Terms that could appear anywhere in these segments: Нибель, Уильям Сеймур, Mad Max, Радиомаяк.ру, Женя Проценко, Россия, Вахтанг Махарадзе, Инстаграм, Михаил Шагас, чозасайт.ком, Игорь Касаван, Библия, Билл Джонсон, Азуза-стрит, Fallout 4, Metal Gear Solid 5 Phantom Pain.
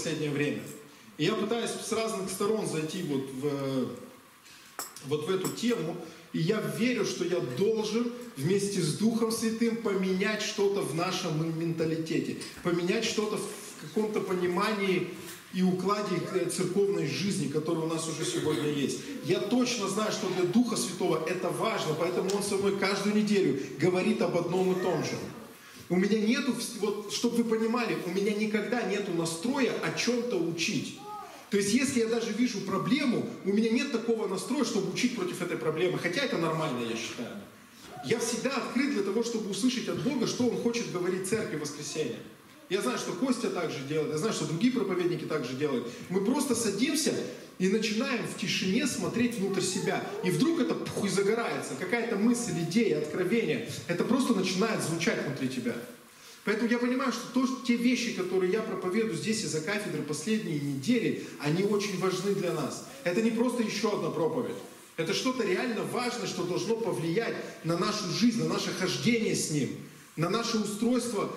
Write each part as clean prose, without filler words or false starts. последнее время. И я пытаюсь с разных сторон зайти вот в эту тему, и я верю, что я должен вместе с Духом Святым поменять что-то в нашем менталитете, поменять что-то в каком-то понимании и укладе церковной жизни, которая у нас уже сегодня есть. Я точно знаю, что для Духа Святого это важно, поэтому Он со мной каждую неделю говорит об одном и том же. У меня нету, вот, чтобы вы понимали, у меня никогда нету настроя о чем-то учить. То есть, если я даже вижу проблему, у меня нет такого настроя, чтобы учить против этой проблемы. Хотя это нормально, я считаю. Я всегда открыт для того, чтобы услышать от Бога, что Он хочет говорить церкви в воскресенье. Я знаю, что Костя так же делает, я знаю, что другие проповедники так же делают. Мы просто садимся и начинаем в тишине смотреть внутрь себя. И вдруг это и загорается, какая-то мысль, идея, откровение. Это просто начинает звучать внутри тебя. Поэтому я понимаю, что те вещи, которые я проповедую здесь из-за кафедры последние недели, они очень важны для нас. Это не просто еще одна проповедь. Это что-то реально важное, что должно повлиять на нашу жизнь, на наше хождение с Ним, на наше устройство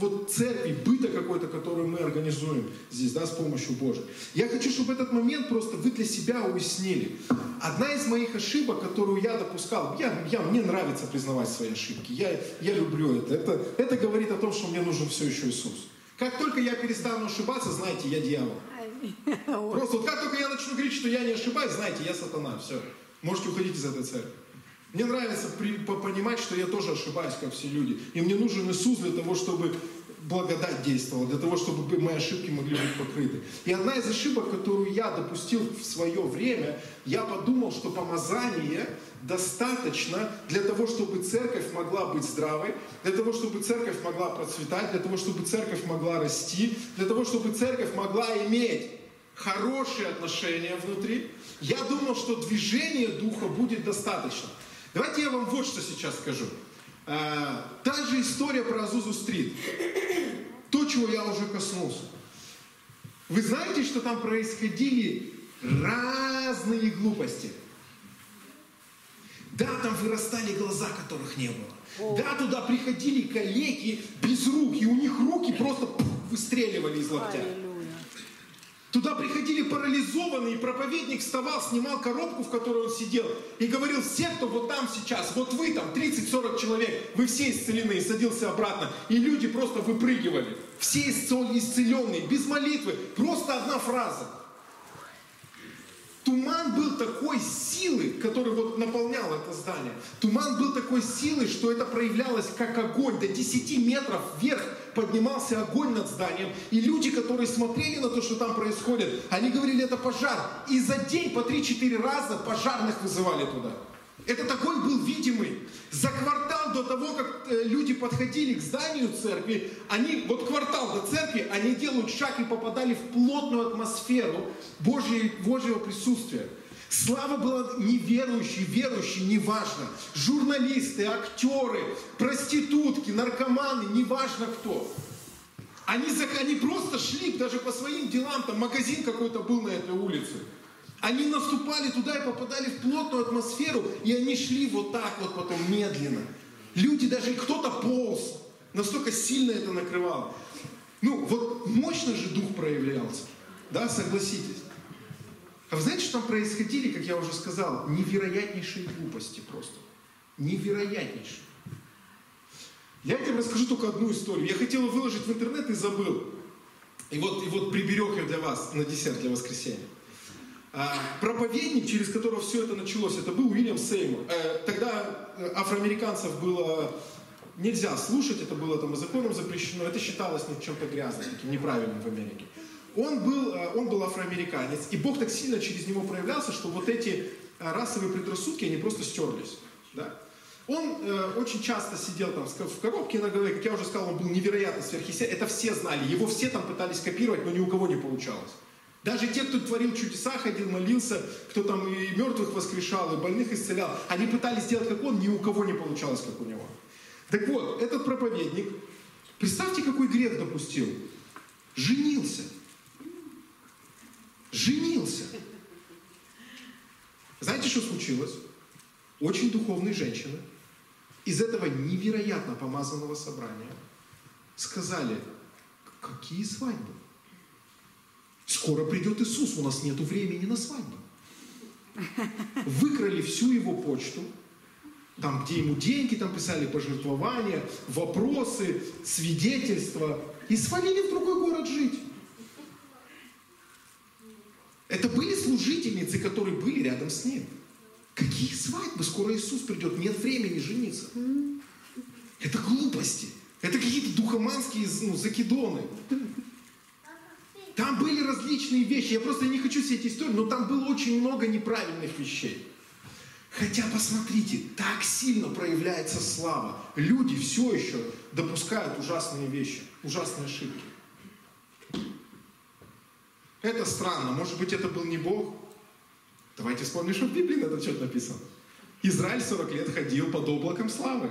вот церкви, быта какой-то, который мы организуем здесь, да, с помощью Божией. Я хочу, чтобы этот момент просто вы для себя уяснили. Одна из моих ошибок, которую я допускал, мне нравится признавать свои ошибки, я люблю это говорит о том, что мне нужен все еще Иисус. Как только я перестану ошибаться, знаете, я дьявол. Просто вот как только я начну говорить, что я не ошибаюсь, знаете, я сатана, все, можете уходить из этой церкви. Мне нравится понимать, что я тоже ошибаюсь, как все люди. И мне нужен Иисус для того, чтобы благодать действовала, для того, чтобы мои ошибки могли быть покрыты. И одна из ошибок, которую я допустил в свое время, я подумал, что помазание достаточно для того, чтобы церковь могла быть здравой, для того, чтобы церковь могла процветать, для того, чтобы церковь могла расти, для того, чтобы церковь могла иметь хорошие отношения внутри. Я думал, что движение Духа будет достаточно. Давайте я вам вот что сейчас скажу. Та же история про Азузу-стрит. То, чего я уже коснулся. Вы знаете, что там происходили разные глупости? Да, там вырастали глаза, которых не было. Да, туда приходили калеки без рук, и у них руки просто выстреливали из локтя. Туда приходили парализованные, и проповедник вставал, снимал коробку, в которой он сидел, и говорил: все, кто вот там сейчас, вот вы там, 30-40 человек, вы все исцелены, и садился обратно. И люди просто выпрыгивали. Все исцеленные, без молитвы. Просто одна фраза. Туман был такой силы, который вот наполнял это здание. Туман был такой силы, что это проявлялось как огонь. До 10 метров вверх поднимался огонь над зданием. И люди, которые смотрели на то, что там происходит, они говорили: это пожар. И за день по 3-4 раза пожарных вызывали туда. Этот огонь был видимый. За квартал до того, как люди подходили к зданию церкви, вот квартал до церкви, они делают шаг и попадали в плотную атмосферу Божьего присутствия. Слава была неверующей, верующей, неважно. Журналисты, актеры, проститутки, наркоманы, неважно кто. Они просто шли даже по своим делам, там магазин какой-то был на этой улице. Они наступали туда и попадали в плотную атмосферу, и они шли вот так вот потом медленно. Люди, даже кто-то полз, настолько сильно это накрывало. Вот мощно же Дух проявлялся, да, согласитесь. А вы знаете, что там происходили, как я уже сказал, невероятнейшие глупости просто. Невероятнейшие. Я вам расскажу только одну историю. Я хотел ее выложить в интернет и забыл. И вот приберег я для вас на десерт для воскресенья. Проповедник, через которого все это началось, это был Уильям Сеймур. Тогда афроамериканцев было нельзя слушать, это было там законом запрещено, это считалось чем-то грязным, таким неправильным в Америке. Он был афроамериканец, и Бог так сильно через него проявлялся, что вот эти расовые предрассудки, они просто стерлись. Да? Он очень часто сидел там в коробке на голове, как я уже сказал, он был невероятно сверхъестественный, это все знали, его все там пытались копировать, но ни у кого не получалось. Даже те, кто творил чудеса, ходил, молился, кто там и мертвых воскрешал, и больных исцелял, они пытались сделать как он, ни у кого не получалось, как у него. Так вот, этот проповедник, представьте, какой грех допустил. Женился. Женился. Знаете, что случилось? Очень духовные женщины из этого невероятно помазанного собрания сказали: какие свадьбы? Скоро придет Иисус, у нас нет времени на свадьбу. Выкрали всю его почту, там, где ему деньги, там писали пожертвования, вопросы, свидетельства, и свалили в другой город жить. Это были служительницы, которые были рядом с ним. Какие свадьбы? Скоро Иисус придет, нет времени жениться. Это глупости. Это какие-то духоманские закидоны. Там были различные вещи. Я просто не хочу все эти истории, но там было очень много неправильных вещей. Хотя, посмотрите, так сильно проявляется слава. Люди все еще допускают ужасные вещи, ужасные ошибки. Это странно. Может быть, это был не Бог? Давайте вспомним, что в Библии на этот счет написано. Израиль 40 лет ходил под облаком славы.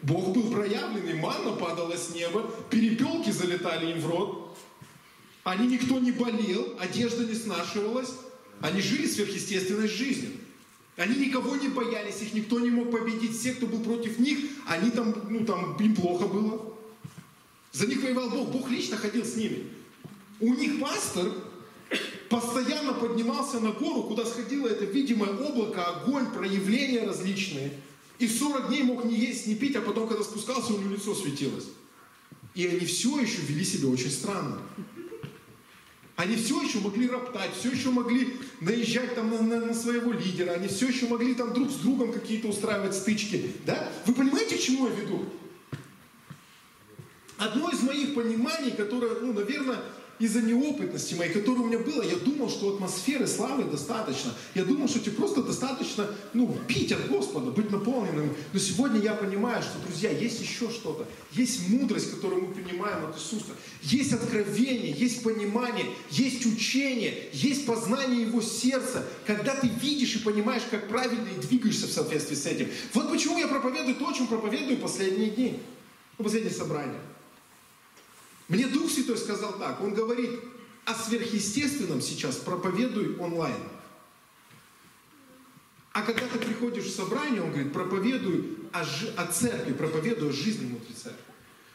Бог был проявлен, и манна падала с неба, перепелки залетали им в рот. Они никто не болел, одежда не снашивалась. Они жили сверхъестественной жизнью. Они никого не боялись, их никто не мог победить. Все, кто был против них, они там, им плохо было. За них воевал Бог. Бог лично ходил с ними. У них пастор постоянно поднимался на гору, куда сходило это видимое облако, огонь, проявления различные. И 40 дней мог не есть, не пить, а потом, когда спускался, у него лицо светилось. И они все еще вели себя очень странно. Они все еще могли роптать, все еще могли наезжать там на своего лидера, они все еще могли там друг с другом какие-то устраивать стычки. Да? Вы понимаете, к чему я веду? Одно из моих пониманий, которое, наверное, из-за неопытности моей, которая у меня была, я думал, что атмосферы славы достаточно. Я думал, что тебе просто достаточно, пить от Господа, быть наполненным. Но сегодня я понимаю, что, друзья, есть еще что-то. Есть мудрость, которую мы принимаем от Иисуса. Есть откровение, есть понимание, есть учение, есть познание Его сердца. Когда ты видишь и понимаешь, как правильно, и двигаешься в соответствии с этим. Вот почему я проповедую то, о чем проповедую последние дни, последнее собрание. Мне Дух Святой сказал так, Он говорит, о сверхъестественном сейчас проповедуй онлайн. А когда ты приходишь в собрание, Он говорит, проповедуй о церкви, проповедуй о жизни внутри церкви.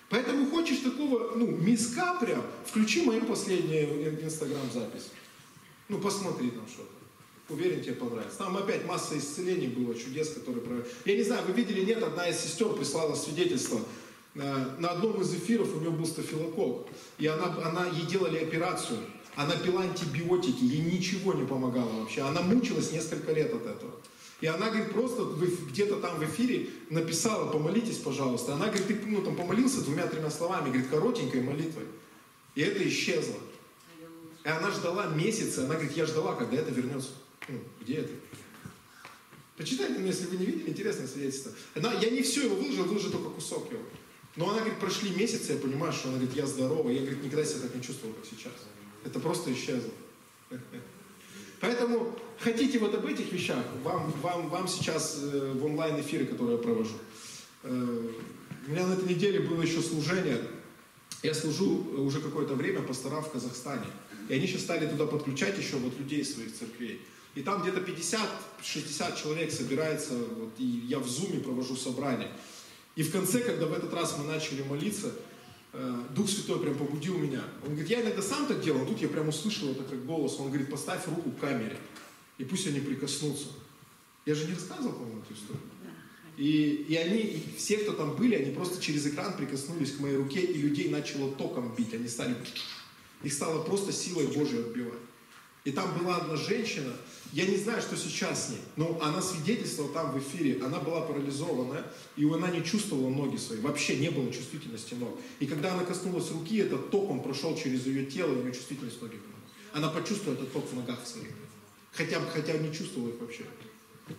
Поэтому хочешь такого, миска прям, включи мою последнюю инстаграм-запись. Посмотри там что-то. Уверен, тебе понравится. Там опять масса исцелений было, чудес, которые провели. Я не знаю, вы видели, нет, одна из сестер прислала свидетельство. На одном из эфиров у нее был стафилококк, и ей делали операцию, она пила антибиотики, ей ничего не помогало вообще, она мучилась несколько лет от этого. И она, говорит, просто где-то там в эфире написала, помолитесь, пожалуйста. Она, говорит, ты помолился 2-3 словами, говорит, коротенькой молитвой, и это исчезло. И она ждала месяца, она говорит, я ждала, когда это вернется. Где это? Почитайте, если вы не видели, интересное свидетельство. Я не все его выложил только кусок его. Но она говорит, прошли месяцы, я понимаю, что она говорит, я здорова. Я, говорит, никогда себя так не чувствовал, как сейчас. Это просто исчезло. Поэтому хотите вот об этих вещах, вам сейчас в онлайн-эфире, которые я провожу. У меня на этой неделе было еще служение. Я служу уже какое-то время пасторам в Казахстане. И они сейчас стали туда подключать еще людей из своих церквей. И там где-то 50-60 человек собирается, и я в зуме провожу собрание. И в конце, когда в этот раз мы начали молиться, Дух Святой прям побудил меня. Он говорит, я иногда сам так делал, но тут я прям услышал это как голос. Он говорит, поставь руку к камере, и пусть они прикоснутся. Я же не рассказывал, по-моему, эту историю. И все, кто там были, они просто через экран прикоснулись к моей руке, и людей начало током бить. Они стали... Их стало просто силой Божией отбивать. И там была одна женщина, я не знаю, что сейчас с ней, но она свидетельствовала там в эфире, она была парализована, и она не чувствовала ноги свои, вообще не было чувствительности ног. И когда она коснулась руки, этот ток, он прошел через ее тело, ее чувствительность ноги. Она почувствовала этот ток в ногах своих, хотя не чувствовала их вообще.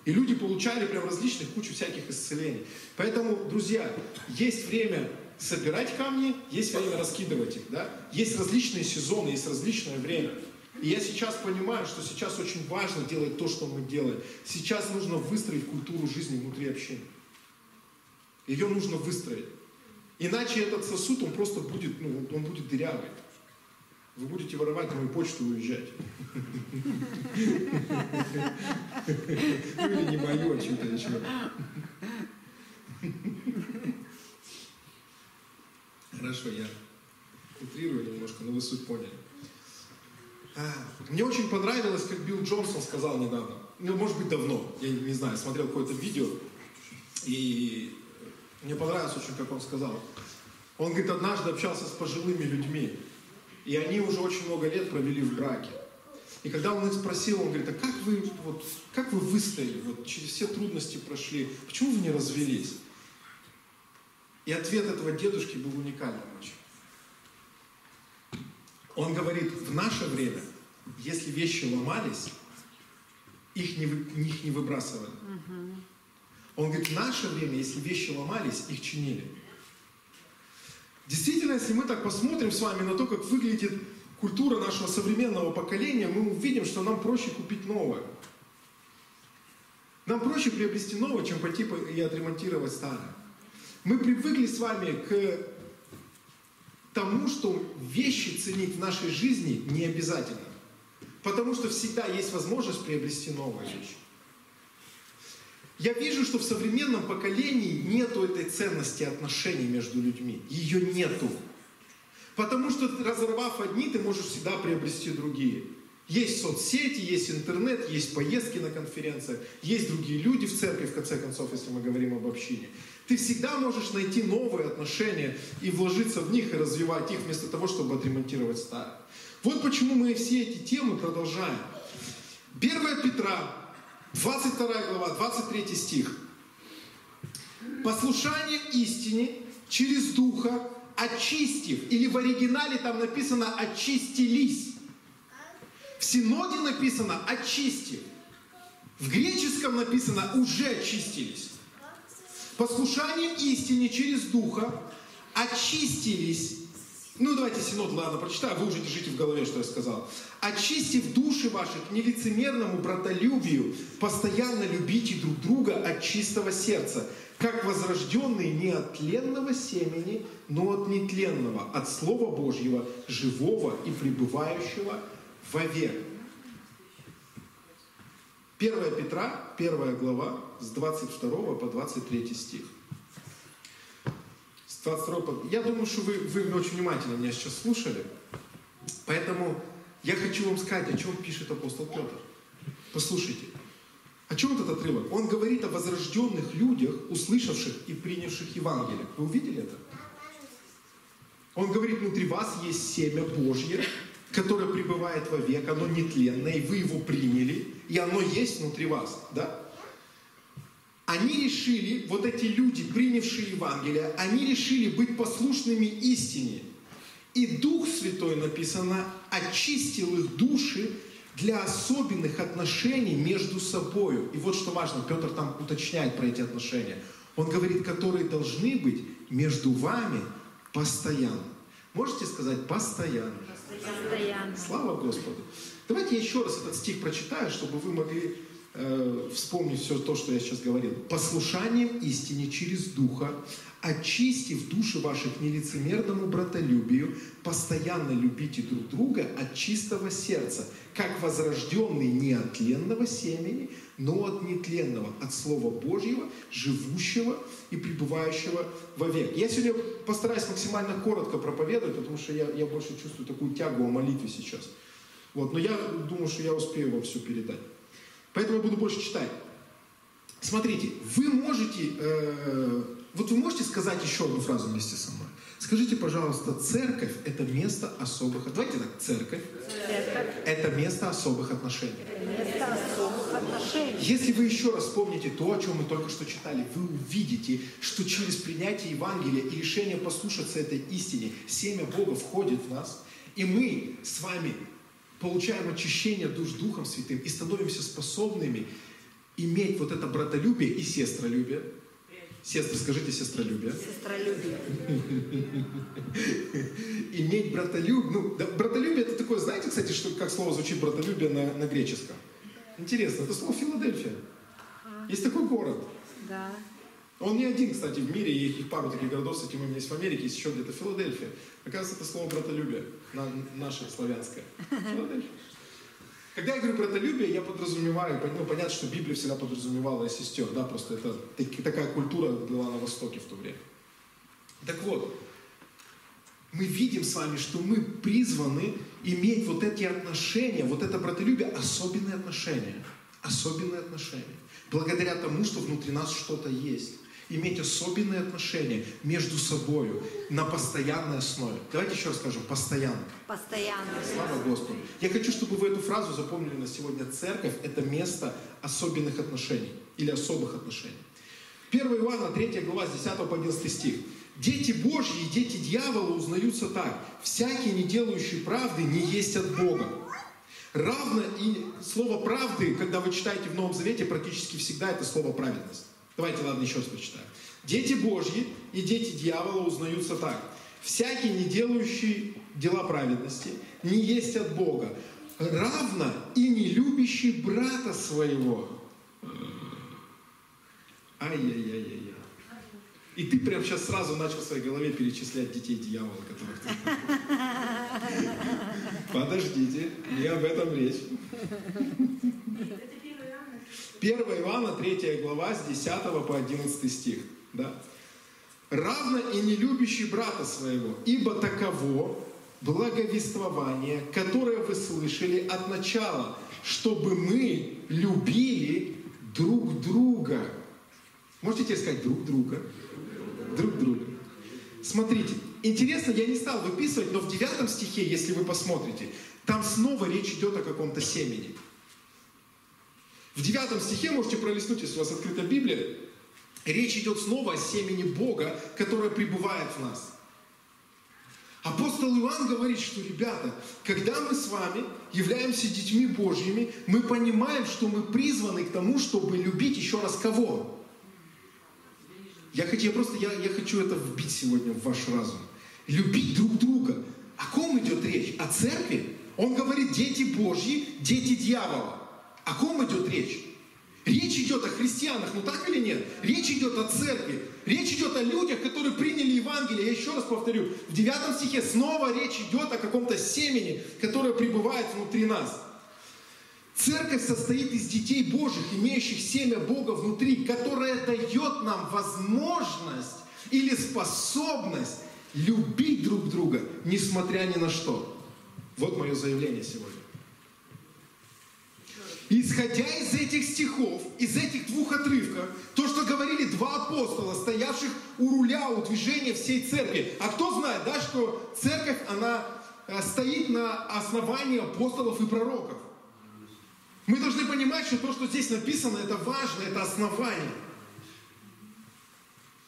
И люди получали прям различных, кучу всяких исцелений. Поэтому, друзья, есть время собирать камни, есть время раскидывать их, да? Есть различные сезоны, есть различное время. И я сейчас понимаю, что сейчас очень важно делать то, что мы делаем. Сейчас нужно выстроить культуру жизни внутри общины. Ее нужно выстроить. Иначе этот сосуд, он просто будет, он будет дырявый. Вы будете воровать мою почту и уезжать. Или не мою, а чью-то еще. Хорошо, я утрирую немножко, но вы суть поняли. Мне очень понравилось, как Билл Джонсон сказал недавно, ну, может быть, давно, я не знаю, смотрел какое-то видео, и мне понравилось очень, как он сказал. Он, говорит, однажды общался с пожилыми людьми, и они уже очень много лет провели в браке. И когда он их спросил, он говорит, а как вы выстояли, через все трудности прошли, почему вы не развелись? И ответ этого дедушки был уникальным очень. Он говорит, в наше время, если вещи ломались, их не выбрасывали. Он говорит, в наше время, если вещи ломались, их чинили. Действительно, если мы так посмотрим с вами на то, как выглядит культура нашего современного поколения, мы увидим, что нам проще купить новое. Нам проще приобрести новое, чем пойти и отремонтировать старое. Мы привыкли с вами к тому, что вещи ценить в нашей жизни не обязательно. Потому что всегда есть возможность приобрести новые вещи. Я вижу, что в современном поколении нету этой ценности отношений между людьми. Ее нету. Потому что, разорвав одни, ты можешь всегда приобрести другие. Есть соцсети, есть интернет, есть поездки на конференциях, есть другие люди в церкви, в конце концов, если мы говорим об общине. Ты всегда можешь найти новые отношения и вложиться в них, и развивать их, вместо того, чтобы отремонтировать старые. Вот почему мы все эти темы продолжаем. 1 Петра, 22 глава, 23 стих. «Послушание истине через Духа, очистив», или в оригинале там написано «очистились». В синоде написано «очистив». В греческом написано «уже очистились». «Послушание истине через Духа очистились». Ну, давайте синод, ладно, прочитаю, вы уже держите в голове, что я сказал. «Очистив души ваши к нелицемерному братолюбию, постоянно любите друг друга от чистого сердца, как возрожденные не от тленного семени, но от нетленного, от Слова Божьего, живого и пребывающего вовек». 1 Петра, 1 глава, с 22 по 23 стих. Я думаю, что вы очень внимательно меня сейчас слушали. Поэтому я хочу вам сказать, о чем пишет апостол Петр. Послушайте. О чем этот отрывок? Он говорит о возрожденных людях, услышавших и принявших Евангелие. Вы увидели это? Он говорит, внутри вас есть семя Божье, которое пребывает вовек, оно нетленное, и вы его приняли, и оно есть внутри вас. Да? Они решили, вот эти люди, принявшие Евангелие, они решили быть послушными истине. И Дух Святой, написано, очистил их души для особенных отношений между собою. И вот что важно, Петр там уточняет про эти отношения. Он говорит, которые должны быть между вами постоянно. Можете сказать «постоянно»? Постоянно. Слава Господу. Давайте я еще раз этот стих прочитаю, чтобы вы могли... вспомнить все то, что я сейчас говорил. «Послушанием истине через Духа, очистив души ваши к нелицемерному братолюбию, постоянно любите друг друга от чистого сердца, как возрожденный не от тленного семени, но от нетленного, от Слова Божьего, живущего и пребывающего вовек». Я сегодня постараюсь максимально коротко проповедовать, потому что я больше чувствую такую тягу о молитве сейчас. Вот. Но я думаю, что я успею вам все передать. Поэтому я буду больше читать. Смотрите, вы можете, вы можете сказать еще одну фразу вместе со мной. Скажите, пожалуйста, церковь – это место особых... Давайте так, церковь. Это место особых отношений. Если вы еще раз вспомните то, о чем мы только что читали, вы увидите, что через принятие Евангелия и решение послушаться этой истине семя Бога входит в нас, и мы с вами... получаем очищение душ Духом Святым и становимся способными иметь вот это братолюбие и сестролюбие. Сестры, скажите сестролюбие. Сестролюбие. Иметь братолюбие. Ну, братолюбие это такое, знаете, кстати, что, как слово звучит братолюбие на греческом? Интересно, это слово Филадельфия. Есть такой город. Да. Он не один, кстати, в мире, и пару таких городов с этим именем есть в Америке, есть еще где-то Филадельфия. Оказывается, это слово «братолюбие», наше славянское. Филадельфия. Когда я говорю «братолюбие», я подразумеваю, ну, понятно, что Библия всегда подразумевала и сестер, да, просто это такая культура была на Востоке в то время. Так вот, мы видим с вами, что мы призваны иметь вот эти отношения, вот это братолюбие, особенные отношения. Особенные отношения. Благодаря тому, что внутри нас что-то есть. Иметь особенные отношения между собой на постоянной основе. Давайте еще раз скажем, постоянно. Постоянно. Слава Господу. Я хочу, чтобы вы эту фразу запомнили на сегодня. Церковь – это место особенных отношений или особых отношений. 1 Иоанна 3 глава, с 10 по 11 стих. «Дети Божьи и дети дьявола узнаются так. Всякий, не делающий правды, не есть от Бога». Равно и слово «правды», когда вы читаете в Новом Завете, практически всегда это слово «праведность». Давайте, ладно, еще раз прочитаем. «Дети Божьи и дети дьявола узнаются так. Всякий, не делающий дела праведности, не есть от Бога. Равно и не любящий брата своего». Ай-яй-яй-яй-яй. И ты прям сейчас сразу начал в своей голове перечислять детей дьявола, которых ты... Подождите, не об этом речь. 1 Иоанна, 3 глава, с 10 по 11 стих. Да? «Равно и не любящий брата своего, ибо таково благовествование, которое вы слышали от начала, чтобы мы любили друг друга». Можете искать друг друга? Друг друга. Смотрите, интересно, я не стал выписывать, но в 9 стихе, если вы посмотрите, там снова речь идет о каком-то семени. В 9 стихе, можете пролистнуть, если у вас открыта Библия, речь идет снова о семени Бога, которое пребывает в нас. Апостол Иоанн говорит, что, ребята, когда мы с вами являемся детьми Божьими, мы понимаем, что мы призваны к тому, чтобы любить еще раз кого? Я хочу это вбить сегодня в ваш разум. Любить друг друга. О ком идет речь? О церкви? Он говорит, дети Божьи, дети дьявола. О ком идет речь? Речь идет о христианах, ну так или нет? Речь идет о церкви. Речь идет о людях, которые приняли Евангелие. Я еще раз повторю, в 9 стихе снова речь идет о каком-то семени, которое пребывает внутри нас. Церковь состоит из детей Божьих, имеющих семя Бога внутри, которое дает нам возможность или способность любить друг друга, несмотря ни на что. Вот мое заявление сегодня. Исходя из этих стихов, из этих двух отрывков, то, что говорили два апостола, стоявших у руля, у движения всей церкви. А кто знает, да, что церковь, она стоит на основании апостолов и пророков. Мы должны понимать, что то, что здесь написано, это важно, это основание.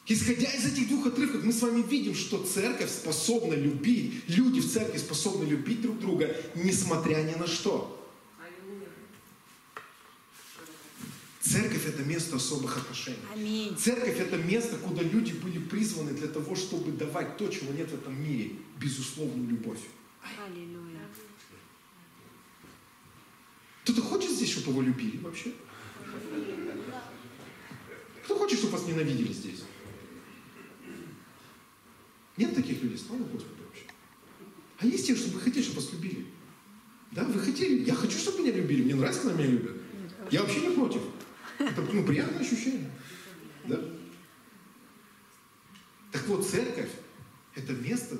Исходя из этих двух отрывков, мы с вами видим, что церковь способна любить, люди в церкви способны любить друг друга, несмотря ни на что. Церковь – это место особых отношений. Аминь. Церковь – это место, куда люди были призваны для того, чтобы давать то, чего нет в этом мире, безусловную любовь. Аллилуйя. Кто-то хочет здесь, чтобы его любили вообще? Кто хочет, чтобы вас ненавидели здесь? Нет таких людей, слава Господу вообще. А есть те, чтобы вы хотели, чтобы вас любили? Да, вы хотели? Я хочу, чтобы меня любили. Мне нравится, когда меня любят. Я вообще не против. Это, ну, приятное ощущение. Да? Так вот, церковь – это место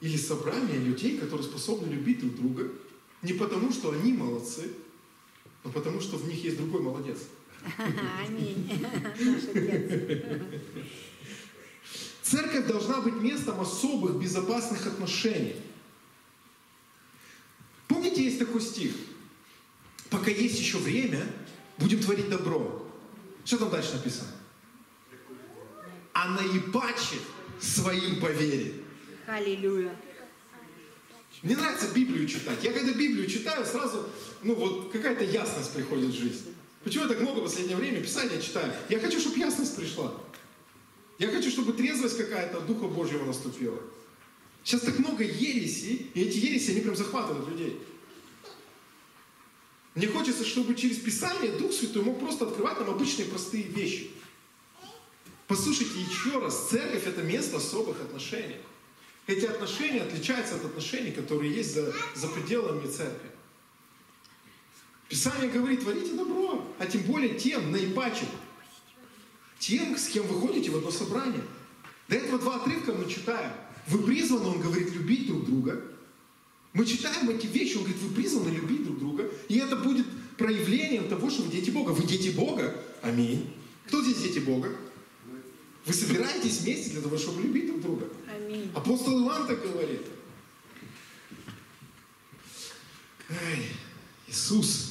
или собрание людей, которые способны любить друг друга. Не потому, что они молодцы, но потому, что в них есть другой молодец. Аминь. Церковь должна быть местом особых безопасных отношений. Помните, есть такой стих? Пока есть еще время, будем творить добро. Что там дальше написано? А наипаче своим поверит. Аллилуйя. Мне нравится Библию читать. Я когда Библию читаю, сразу, ну вот, какая-то ясность приходит в жизнь. Почему я так много в последнее время Писания читаю? Я хочу, чтобы ясность пришла. Я хочу, чтобы трезвость какая-то от Духа Божьего наступила. Сейчас так много ересей, и эти ереси, они прям захватывают людей. Мне хочется, чтобы через Писание Дух Святой мог просто открывать нам обычные простые вещи. Послушайте еще раз, церковь – это место особых отношений. Эти отношения отличаются от отношений, которые есть за пределами церкви. Писание говорит, творите добро, а тем более тем, наипаче, тем, с кем вы ходите в одно собрание. До этого два отрывка мы читаем. Вы призваны, он говорит, любить друг друга. Мы читаем эти вещи, он говорит, вы призваны любить друг друга. И это будет проявлением того, что вы дети Бога. Вы дети Бога. Аминь. Кто здесь дети Бога? Вы собираетесь вместе для того, чтобы любить друг друга. Аминь. Апостол Иоанн так говорит. Ай, Иисус.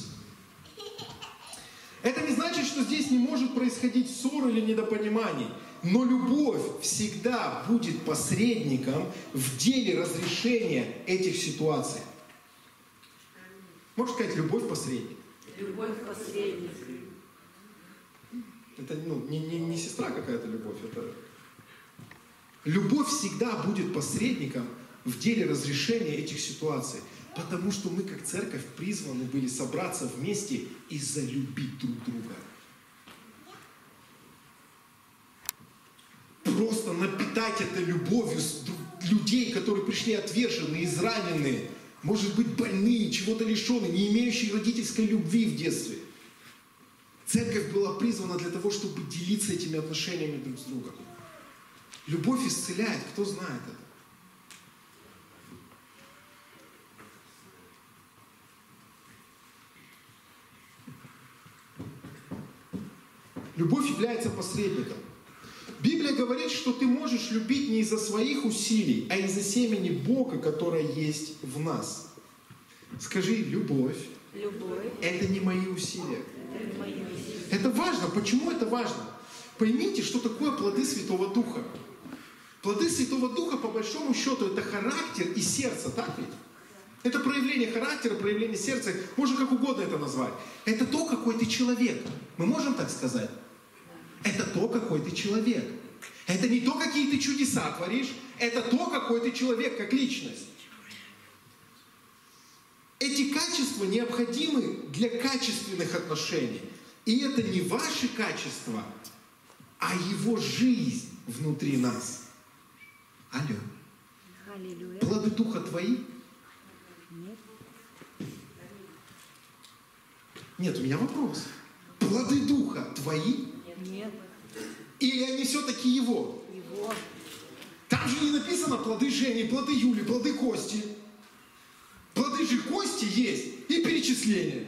Это не значит, что здесь не может происходить ссор или недопониманий. Но любовь всегда будет посредником в деле разрешения этих ситуаций. Можно сказать, любовь посредник. Любовь посредник. Это не сестра какая-то любовь. Это... Любовь всегда будет посредником в деле разрешения этих ситуаций. Потому что мы, как церковь, призваны были собраться вместе и залюбить друг друга. Просто напитать это любовью людей, которые пришли отверженные, израненные, может быть, больные, чего-то лишенные, не имеющие родительской любви в детстве. Церковь была призвана для того, чтобы делиться этими отношениями друг с другом. Любовь исцеляет, кто знает это? Любовь является посредником. Библия говорит, что ты можешь любить не из-за своих усилий, а из-за семени Бога, которое есть в нас. Скажи, любовь. Любовь. Это не мои усилия. Это мои усилия. Это важно. Почему это важно? Поймите, что такое плоды Святого Духа. Плоды Святого Духа, по большому счету, это характер и сердце, так ведь? Это проявление характера, проявление сердца. Можно как угодно это назвать. Это то, какой ты человек. Мы можем так сказать? Это то, какой ты человек. Это не то, какие ты чудеса творишь. Это то, какой ты человек, как личность. Эти качества необходимы для качественных отношений. И это не ваши качества, а его жизнь внутри нас. Алло. Аллилуйя. Плоды Духа твои? Нет. Нет, у меня вопрос. Плоды Духа твои? Нет. Или они все-таки его? Его. Там же не написано плоды Жени, плоды Юли, плоды Кости. Плоды же Кости есть и перечисления.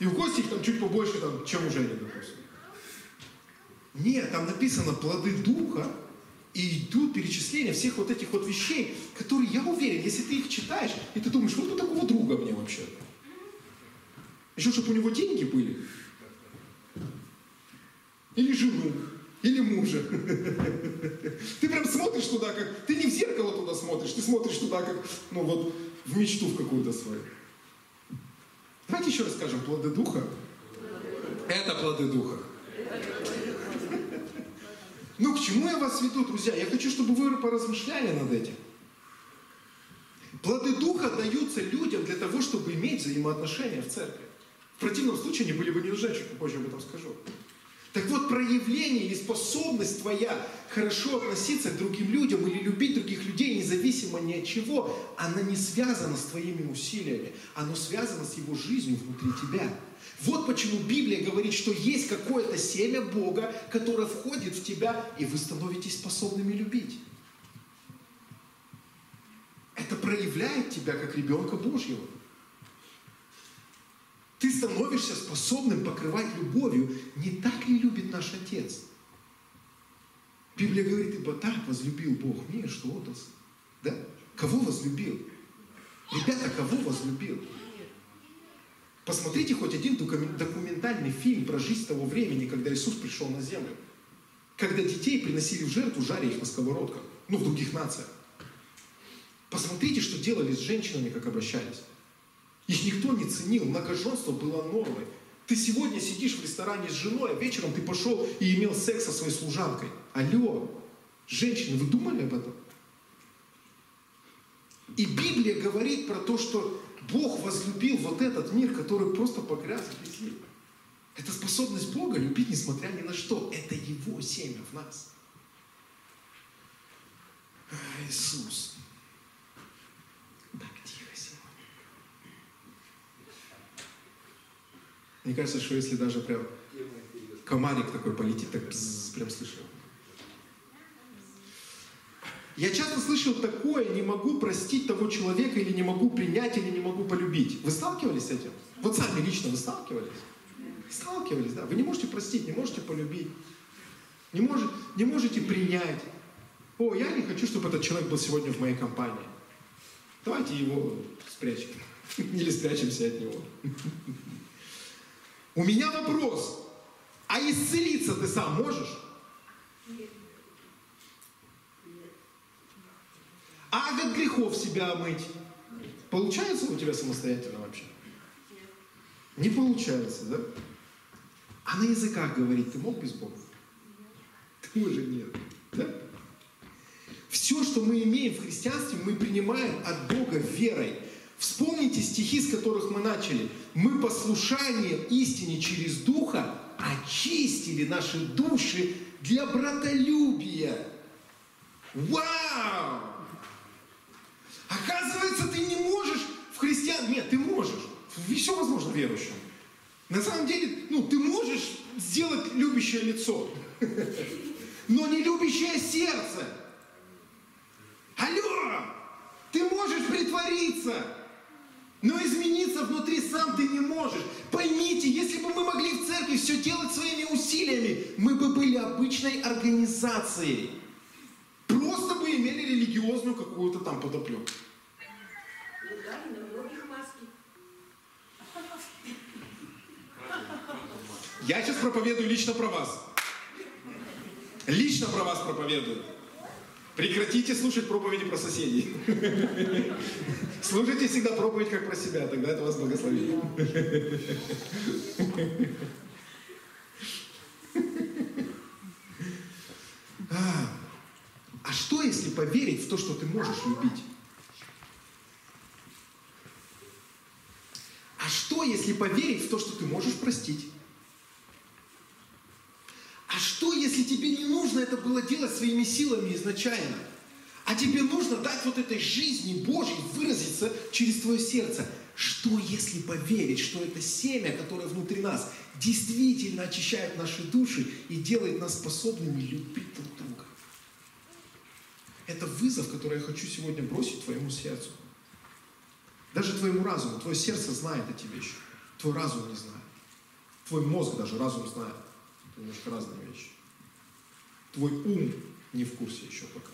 И у Кости их там чуть побольше, там, чем у Жени, допустим. Нет, там написано плоды Духа и идут перечисления всех вот этих вот вещей, которые, я уверен, если ты их читаешь, и ты думаешь, вот у такого друга мне вообще. Еще, чтобы у него деньги были. Или жену, или мужа. Ты прям смотришь туда, как... Ты не в зеркало туда смотришь, ты смотришь туда, как... Ну вот, в мечту в какую-то свою. Давайте еще раз скажем, плоды Духа. Это плоды Духа. Ну, к чему я вас веду, друзья? Я хочу, чтобы вы поразмышляли над этим. Плоды Духа даются людям для того, чтобы иметь взаимоотношения в церкви. В противном случае они были бы не нужны, чуть позже об этом скажу. Так вот, проявление или способность твоя хорошо относиться к другим людям или любить других людей, независимо ни от чего, она не связана с твоими усилиями, она связана с его жизнью внутри тебя. Вот почему Библия говорит, что есть какое-то семя Бога, которое входит в тебя, и вы становитесь способными любить. Это проявляет тебя как ребенка Божьего. Ты становишься способным покрывать любовью. Не так ли любит наш Отец? Библия говорит, ибо так возлюбил Бог мир, что отдал. Да? Кого возлюбил? Ребята, кого возлюбил? Посмотрите хоть один документальный фильм про жизнь того времени, когда Иисус пришел на землю. Когда детей приносили в жертву, жаря их на сковородках. Ну, в других нациях. Посмотрите, что делали с женщинами, как обращались. Их никто не ценил, многоженство было нормой. Ты сегодня сидишь в ресторане с женой, а вечером ты пошел и имел секс со своей служанкой. Алло, женщины, вы думали об этом? И Библия говорит про то, что Бог возлюбил вот этот мир, который просто погряз в грязи. Это способность Бога любить, несмотря ни на что. Это Его семя в нас. Иисус. Мне кажется, что если даже прям комарик такой полетит, так прям слышал. Я часто слышал такое: не могу простить того человека, или не могу принять, или не могу полюбить. Вы сталкивались с этим? Вот сами лично вы сталкивались? Сталкивались, да. Вы не можете простить, не можете полюбить, не можете принять. О, я не хочу, чтобы этот человек был сегодня в моей компании. Давайте его спрячем. Или спрячемся от него. У меня вопрос. А исцелиться ты сам можешь? Нет. А от грехов себя омыть? Нет. Получается у тебя самостоятельно вообще? Нет. Не получается, да? А на языках говорить ты мог без Бога? Нет. Ты уже нет. Да? Все, что мы имеем в христианстве, мы принимаем от Бога верой. Вспомните стихи, с которых мы начали. Мы послушанием истине через Духа очистили наши души для братолюбия. Вау! Оказывается, ты не можешь в христиан... Нет, ты можешь. Все возможно верующим. На самом деле, ты можешь сделать любящее лицо, но не любящее сердце. Алло! Ты можешь притвориться, но измениться внутри сам ты не можешь. Поймите, если бы мы могли в церкви все делать своими усилиями, мы бы были обычной организацией. Просто бы имели религиозную какую-то там подоплеку. Ну да, и на многих маски. Я сейчас проповедую лично про вас. Лично про вас проповедую. Прекратите слушать проповеди про соседей. Слушайте всегда проповедь как про себя, тогда это вас благословит. А что, если поверить в то, что ты можешь любить? А что, если поверить в то, что ты можешь простить? А что, если тебе не нужно это было делать своими силами изначально? А тебе нужно дать вот этой жизни Божьей выразиться через твое сердце. Что, если поверить, что это семя, которое внутри нас, действительно очищает наши души и делает нас способными любить друг друга? Это вызов, который я хочу сегодня бросить твоему сердцу. Даже твоему разуму. Твое сердце знает о тебе еще. Твой разум не знает. Твой мозг даже разум знает. Немножко разные вещи. Твой ум не в курсе еще пока.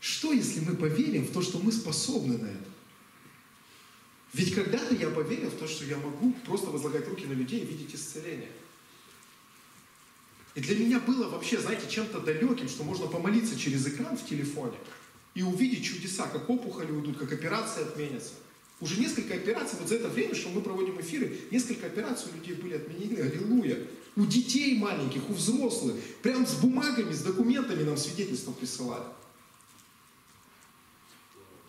Что, если мы поверим в то, что мы способны на это? Ведь когда-то я поверил в то, что я могу просто возлагать руки на людей и видеть исцеление. И для меня было вообще, знаете, чем-то далеким, что можно помолиться через экран в телефоне и увидеть чудеса, как опухоли уйдут, как операции отменятся. Уже несколько операций, вот за это время, что мы проводим эфиры, несколько операций у людей были отменены, аллилуйя. У детей маленьких, у взрослых, прям с бумагами, с документами нам свидетельства присылали.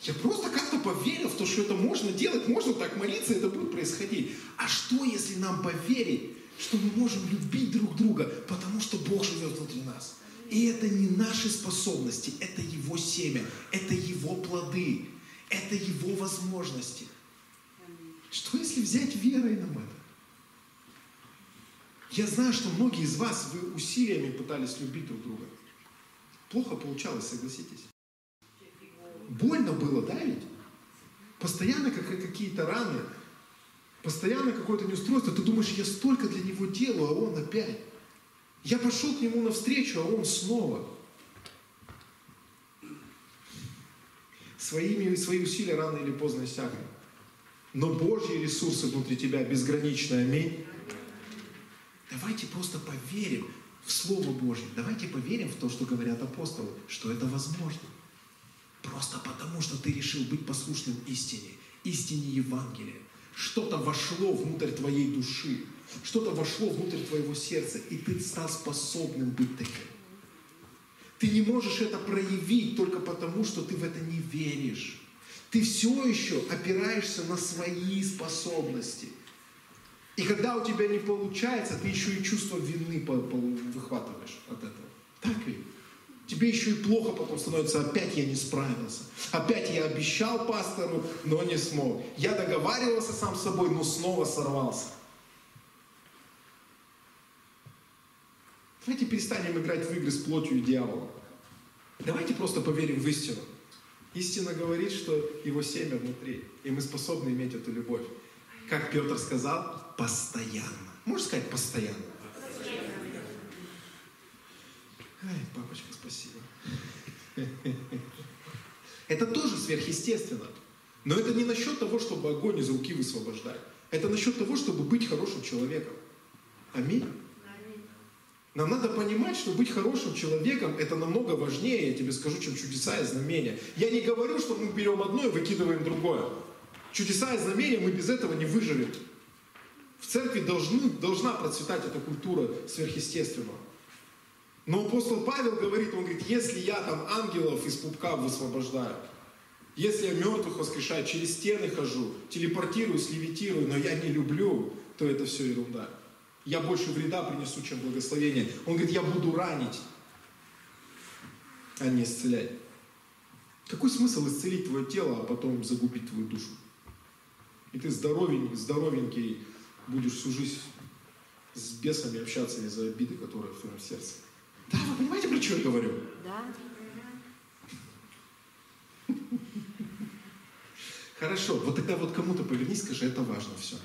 Я просто как-то поверил в то, что это можно делать, можно так молиться, это будет происходить. А что, если нам поверить, что мы можем любить друг друга, потому что Бог живет внутри нас? И это не наши способности, это Его семя, это Его плоды. Это Его возможности. Что, если взять верой нам это? Я знаю, что многие из вас, вы усилиями пытались любить друг друга. Плохо получалось, согласитесь. Больно было, да, ведь? Постоянно какие-то раны, постоянно какое-то неустройство. Ты думаешь, я столько для него делаю, а он опять. Я пошел к нему навстречу, а он снова. Свои усилия рано или поздно иссякнут. Но Божьи ресурсы внутри тебя безграничны. Аминь. Давайте просто поверим в Слово Божье. Давайте поверим в то, что говорят апостолы, что это возможно. Просто потому, что ты решил быть послушным истине, истине Евангелия. Что-то вошло внутрь твоей души, что-то вошло внутрь твоего сердца, и ты стал способным быть таким. Ты не можешь это проявить только потому, что ты в это не веришь. Ты все еще опираешься на свои способности. И когда у тебя не получается, ты еще и чувство вины выхватываешь от этого. Так ведь? Тебе еще и плохо потом становится. Опять я не справился. Опять я обещал пастору, но не смог. Я договаривался сам с собой, но снова сорвался. Давайте перестанем играть в игры с плотью и дьяволом. Давайте просто поверим в истину. Истина говорит, что его семя внутри, и мы способны иметь эту любовь. Как Петр сказал, постоянно. Можешь сказать постоянно? Ай, папочка, спасибо. Это тоже сверхъестественно. Но это не насчет того, чтобы огонь из руки высвобождать. Это насчет того, чтобы быть хорошим человеком. Аминь. Нам надо понимать, что быть хорошим человеком – это намного важнее, я тебе скажу, чем чудеса и знамения. Я не говорю, что мы берем одно и выкидываем другое. Чудеса и знамения мы без этого не выживем. В церкви должна процветать эта культура сверхъестественного. Но апостол Павел говорит, он говорит, если я там ангелов из пупка высвобождаю, если я мертвых воскрешаю, через стены хожу, телепортируюсь, левитирую, но я не люблю, то это все ерунда. Я больше вреда принесу, чем благословения. Он говорит, я буду ранить, а не исцелять. Какой смысл исцелить твое тело, а потом загубить твою душу? И ты здоровенький будешь всю жизнь с бесами общаться из-за обиды, которая в сердце. Да, вы понимаете, про что я говорю? Да. Хорошо, вот тогда вот кому-то повернись, скажи, это важно все.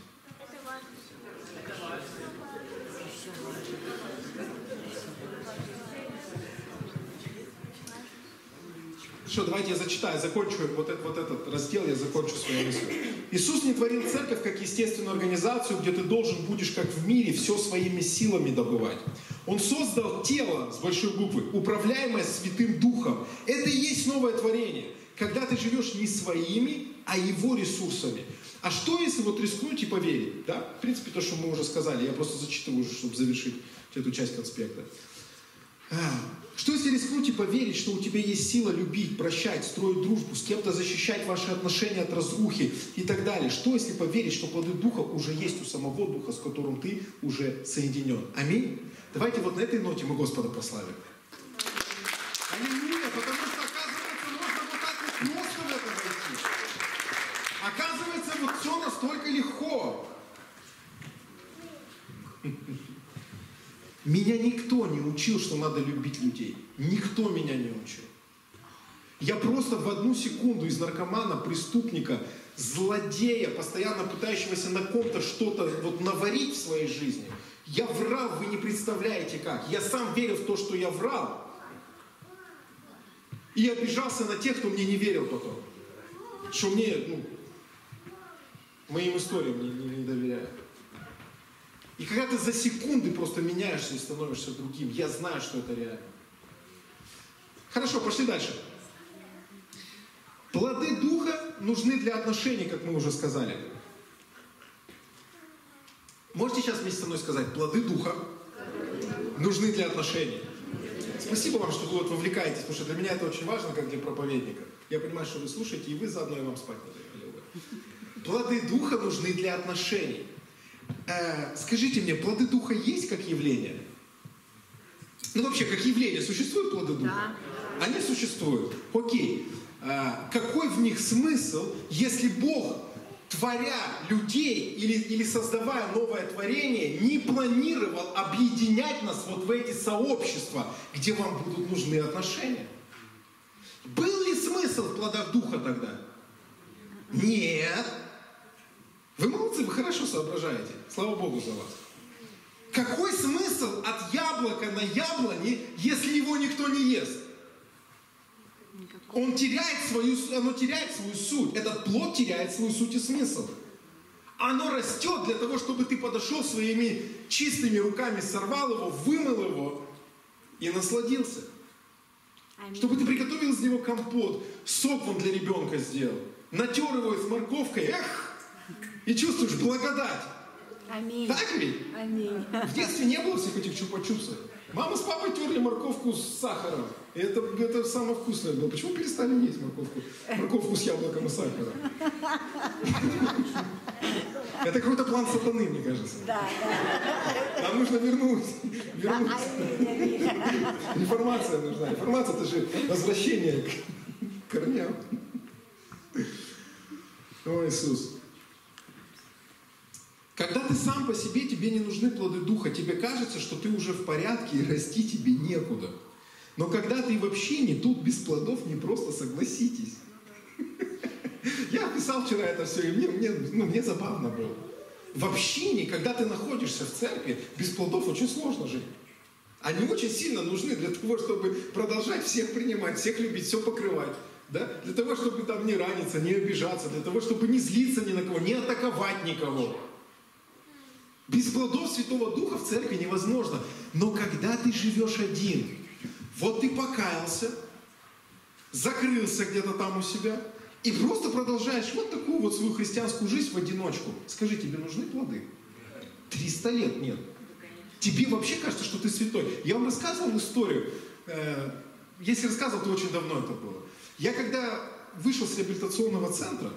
Что, давайте я зачитаю, закончу вот этот раздел, я закончу свою мысль. Иисус не творил церковь как естественную организацию, где ты должен будешь, как в мире, все своими силами добывать. Он создал тело, с большой буквы, управляемое Святым Духом. Это и есть новое творение, когда ты живешь не своими, а его ресурсами. А что, если вот рискнуть и поверить? Да? В принципе, то, что мы уже сказали, я просто зачитываю, чтобы завершить эту часть конспекта. Что если рискнуть и поверить, что у тебя есть сила любить, прощать, строить дружбу, с кем-то защищать ваши отношения от разрухи и так далее? Что если поверить, что плоды Духа уже есть у самого Духа, с которым ты уже соединен? Аминь? Давайте вот на этой ноте мы Господа прославим. Аллилуйя, потому что, оказывается, можно вот так вот просто в это войти. Оказывается, вот все настолько легко. Меня никто не учил, что надо любить людей. Никто меня не учил. Я просто в одну секунду из наркомана, преступника, злодея, постоянно пытающегося на ком-то что-то вот наварить в своей жизни. Я врал, вы не представляете как. Я сам верил в то, что я врал. И обижался на тех, кто мне не верил потом. Что мне, моим историям не доверяют. И когда ты за секунды просто меняешься и становишься другим, я знаю, что это реально. Хорошо, пошли дальше. Плоды Духа нужны для отношений, как мы уже сказали. Можете сейчас вместе со мной сказать, плоды Духа нужны для отношений. Спасибо вам, что вы вот вовлекаетесь, потому что для меня это очень важно, как для проповедника. Я понимаю, что вы слушаете, и вы заодно, и вам спать надо. Плоды Духа нужны для отношений. Скажите мне, плоды Духа есть как явление? Ну вообще, как явление, существуют плоды Духа? Да. Они существуют. Окей. Какой в них смысл, если Бог, творя людей или создавая новое творение, не планировал объединять нас вот в эти сообщества, где вам будут нужны отношения? Был ли смысл в плодах Духа тогда? Нет. Вы молодцы, вы хорошо соображаете. Слава Богу за вас. Какой смысл от яблока на яблони, если его никто не ест? Оно теряет свою суть. Этот плод теряет свою суть и смысл. Оно растет для того, чтобы ты подошел своими чистыми руками, сорвал его, вымыл его и насладился. Чтобы ты приготовил из него компот, сок он для ребенка сделал, натер его с морковкой, эх! И чувствуешь благодать. Аминь. Так ведь? Аминь. В детстве не было всех этих чупа-чупсов. Мама с папой терли морковку с сахаром. Это самое вкусное было. Почему перестали есть морковку? Морковку с яблоком и сахаром. Это какой-то план сатаны, мне кажется. Да, да. Нам нужно вернуться. Информация нужна. Информация – это же возвращение к корням. О, Иисус. Когда ты сам по себе, тебе не нужны плоды Духа. Тебе кажется, что ты уже в порядке и расти тебе некуда. Но когда ты в общине, тут без плодов не просто, согласитесь. Я писал вчера это все, и мне забавно было. В общине, когда ты находишься в церкви, без плодов очень сложно жить. Они очень сильно нужны для того, чтобы продолжать всех принимать, всех любить, все покрывать. Да? Для того, чтобы там не раниться, не обижаться, для того, чтобы не злиться ни на кого, не атаковать никого. Без плодов Святого Духа в церкви невозможно. Но когда ты живешь один, вот ты покаялся, закрылся где-то там у себя и просто продолжаешь вот такую вот свою христианскую жизнь в одиночку. Скажи, тебе нужны плоды? 300 лет нет. Тебе вообще кажется, что ты святой? Я вам рассказывал историю. Если рассказывал, то очень давно это было. Я когда вышел с реабилитационного центра,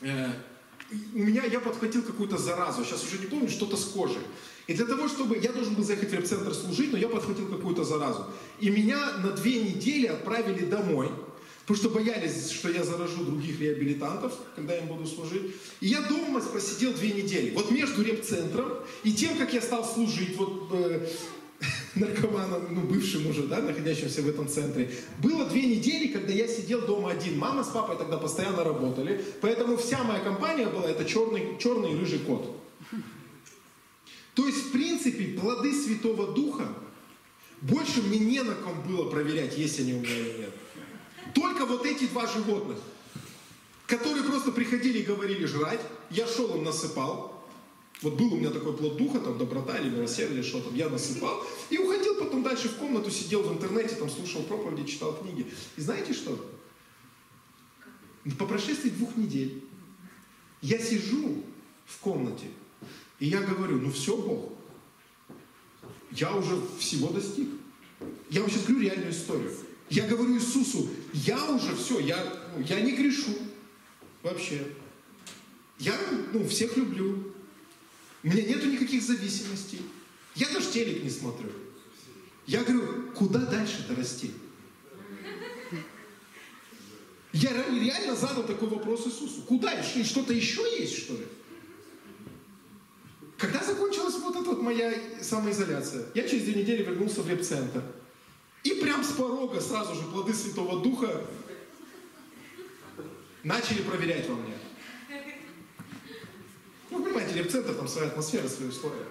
я подхватил какую-то заразу, сейчас уже не помню, что-то с кожей. И для того, чтобы... Я должен был заехать в реп-центр служить, но я подхватил какую-то заразу. И меня на 2 недели отправили домой, потому что боялись, что я заражу других реабилитантов, когда я им буду служить. И я дома просидел 2 недели. Вот между реп-центром и тем, как я стал служить, вот... наркоманом, бывшим уже, да, находящимся в этом центре. Было 2 недели, когда я сидел дома один. Мама с папой тогда постоянно работали, поэтому вся моя компания была, это черный и рыжий кот. То есть, в принципе, плоды Святого Духа больше мне не на ком было проверять, есть они у меня или нет. Только вот эти 2 животных, которые просто приходили и говорили жрать, я шел им насыпал. Вот был у меня такой плод духа, там, доброта или милосердие, или что там, я насыпал. И уходил потом дальше в комнату, сидел в интернете, там, слушал проповеди, читал книги. И знаете что? По прошествии 2 недель я сижу в комнате, и я говорю, все, Бог, я уже всего достиг. Я вам сейчас говорю реальную историю. Я говорю Иисусу, я уже все, я не грешу вообще. Я, всех люблю. У меня нету никаких зависимостей. Я даже телек не смотрю. Я говорю, куда дальше-то расти? Я реально задал такой вопрос Иисусу. Куда еще? Что-то еще есть, что ли? Когда закончилась вот эта вот моя самоизоляция, я через 2 недели вернулся в реп-центр. И прям с порога сразу же плоды Святого Духа начали проверять во мне. Понимаете, реп-центр, там своя атмосфера, свои условия.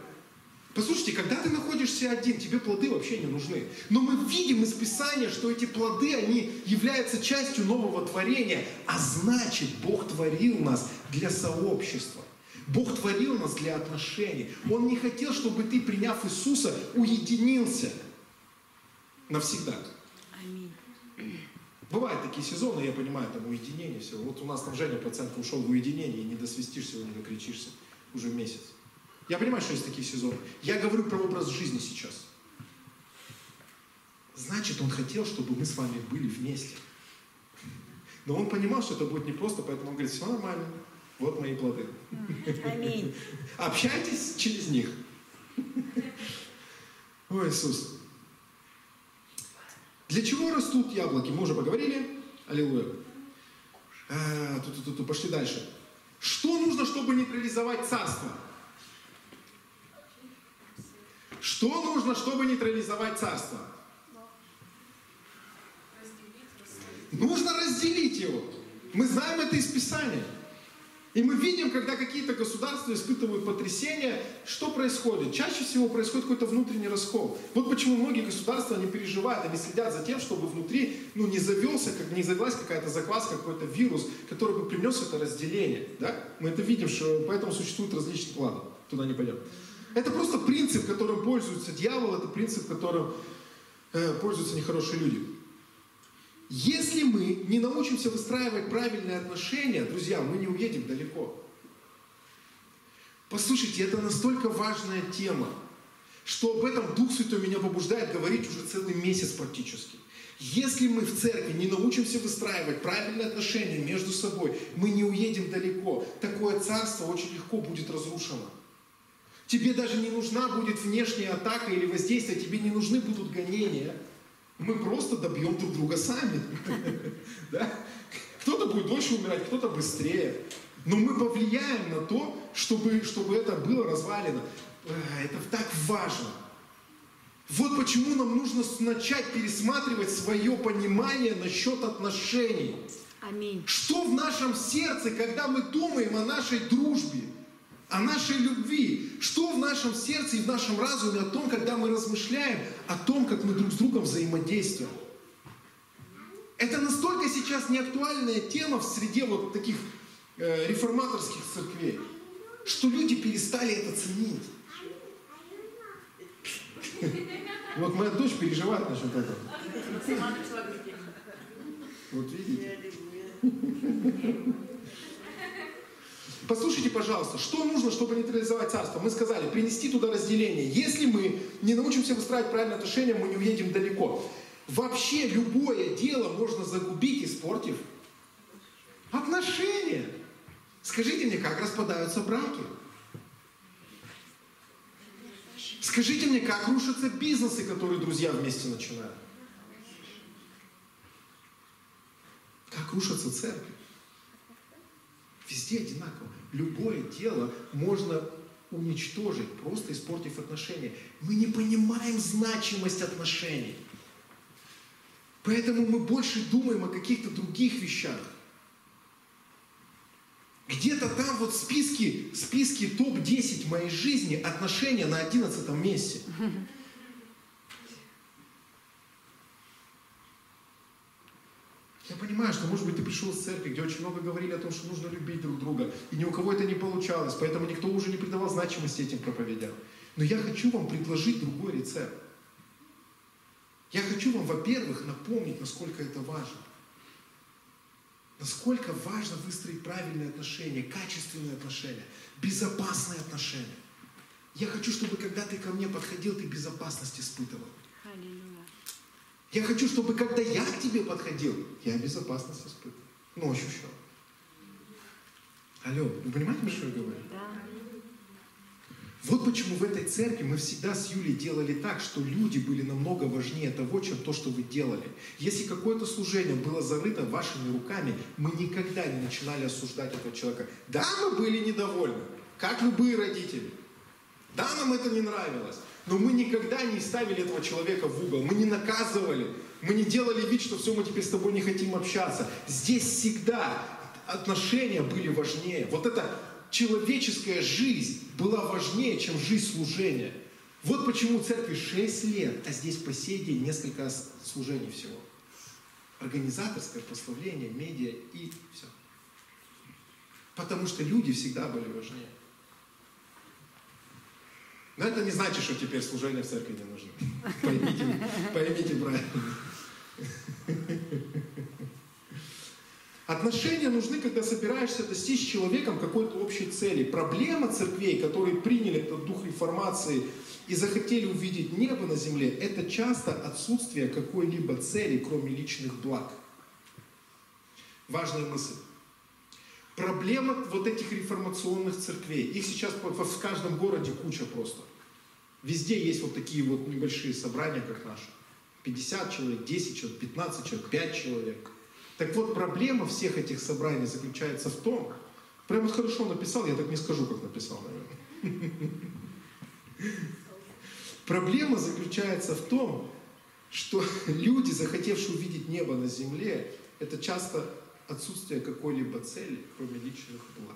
Послушайте, когда ты находишься один, тебе плоды вообще не нужны. Но мы видим из Писания, что эти плоды, они являются частью нового творения. А значит, Бог творил нас для сообщества. Бог творил нас для отношений. Он не хотел, чтобы ты, приняв Иисуса, уединился навсегда. Аминь. Бывают такие сезоны, я понимаю, там уединение всего. Вот у нас там Женя Проценко ушел в уединение, и не досвистишься, не докричишься уже месяц. Я понимаю, что есть такие сезоны. Я говорю про образ жизни сейчас. Значит, он хотел, чтобы мы с вами были вместе. Но он понимал, что это будет непросто, поэтому он говорит, все нормально, вот мои плоды. Аминь. Общайтесь через них. О, Иисус. Для чего растут яблоки? Мы уже поговорили. Аллилуйя. Пошли дальше. Что нужно, чтобы нейтрализовать царство? Что нужно, чтобы нейтрализовать царство? Нужно разделить его. Мы знаем это из Писания. И мы видим, когда какие-то государства испытывают потрясения, что происходит? Чаще всего происходит какой-то внутренний раскол. Вот почему многие государства, они переживают, они следят за тем, чтобы внутри не завелась какая-то закваска, какой-то вирус, который бы принес это разделение. Да? Мы это видим, что поэтому существуют различные планы. Туда не пойдем. Это просто принцип, которым пользуется дьявол, это принцип, которым пользуются нехорошие люди. Если мы не научимся выстраивать правильные отношения, друзья, мы не уедем далеко. Послушайте, это настолько важная тема, что об этом Дух Святой меня побуждает говорить уже целый месяц практически. Если мы в церкви не научимся выстраивать правильные отношения между собой, мы не уедем далеко. Такое царство очень легко будет разрушено. Тебе даже не нужна будет внешняя атака или воздействие, тебе не нужны будут гонения. Мы просто добьем друг друга сами. Да? Кто-то будет дольше умирать, кто-то быстрее. Но мы повлияем на то, чтобы это было развалено. Это так важно. Вот почему нам нужно начать пересматривать свое понимание насчет отношений. Аминь. Что в нашем сердце, когда мы думаем о нашей дружбе, о нашей любви? Что в нашем сердце и в нашем разуме о том, когда мы размышляем о том, как мы друг с другом взаимодействуем? Это настолько сейчас неактуальная тема в среде вот таких реформаторских церквей, что люди перестали это ценить. Вот моя дочь переживает насчет этого. Вот видите? Послушайте, пожалуйста, что нужно, чтобы нейтрализовать царство? Мы сказали, принести туда разделение. Если мы не научимся выстраивать правильные отношения, мы не уедем далеко. Вообще любое дело можно загубить, испортив отношения. Скажите мне, как распадаются браки? Скажите мне, как рушатся бизнесы, которые друзья вместе начинают? Как рушатся церкви? Везде одинаково. Любое дело можно уничтожить, просто испортив отношения. Мы не понимаем значимость отношений. Поэтому мы больше думаем о каких-то других вещах. Где-то там вот списки топ-10 моей жизни, отношения на 11-м месте. Я понимаю, что, может быть, ты пришел из церкви, где очень много говорили о том, что нужно любить друг друга, и ни у кого это не получалось, поэтому никто уже не придавал значимости этим проповедям. Но я хочу вам предложить другой рецепт. Я хочу вам, во-первых, напомнить, насколько это важно. Насколько важно выстроить правильные отношения, качественные отношения, безопасные отношения. Я хочу, чтобы когда ты ко мне подходил, ты безопасность испытывал. Аллилуйя. Я хочу, чтобы когда я к тебе подходил, я безопасность испытывал. Ну, ощущал. Алло, вы понимаете, что я говорю? Да. Вот почему в этой церкви мы всегда с Юлей делали так, что люди были намного важнее того, чем то, что вы делали. Если какое-то служение было зарыто вашими руками, мы никогда не начинали осуждать этого человека. Да, мы были недовольны, как любые родители. Да, нам это не нравилось. Но мы никогда не ставили этого человека в угол. Мы не наказывали. Мы не делали вид, что все, мы теперь с тобой не хотим общаться. Здесь всегда отношения были важнее. Вот это... Человеческая жизнь была важнее, чем жизнь служения. Вот почему в церкви 6 лет, а здесь по сей день несколько служений всего. Организаторское, прославление, медиа и все. Потому что люди всегда были важнее. Но это не значит, что теперь служение в церкви не нужно. Поймите, правильно. Отношения нужны, когда собираешься достичь с человеком какой-то общей цели. Проблема церквей, которые приняли этот дух реформации и захотели увидеть небо на земле, это часто отсутствие какой-либо цели, кроме личных благ. Важная мысль. Проблема вот этих реформационных церквей, их сейчас в каждом городе куча просто. Везде есть вот такие вот небольшие собрания, как наши. 50 человек, 10 человек, 15 человек, 5 человек. Так вот, проблема всех этих собраний заключается в том, прямо хорошо написал, я так не скажу, как написал, наверное. Проблема заключается в том, что люди, захотевшие увидеть небо на земле, это часто отсутствие какой-либо цели, кроме личных благ.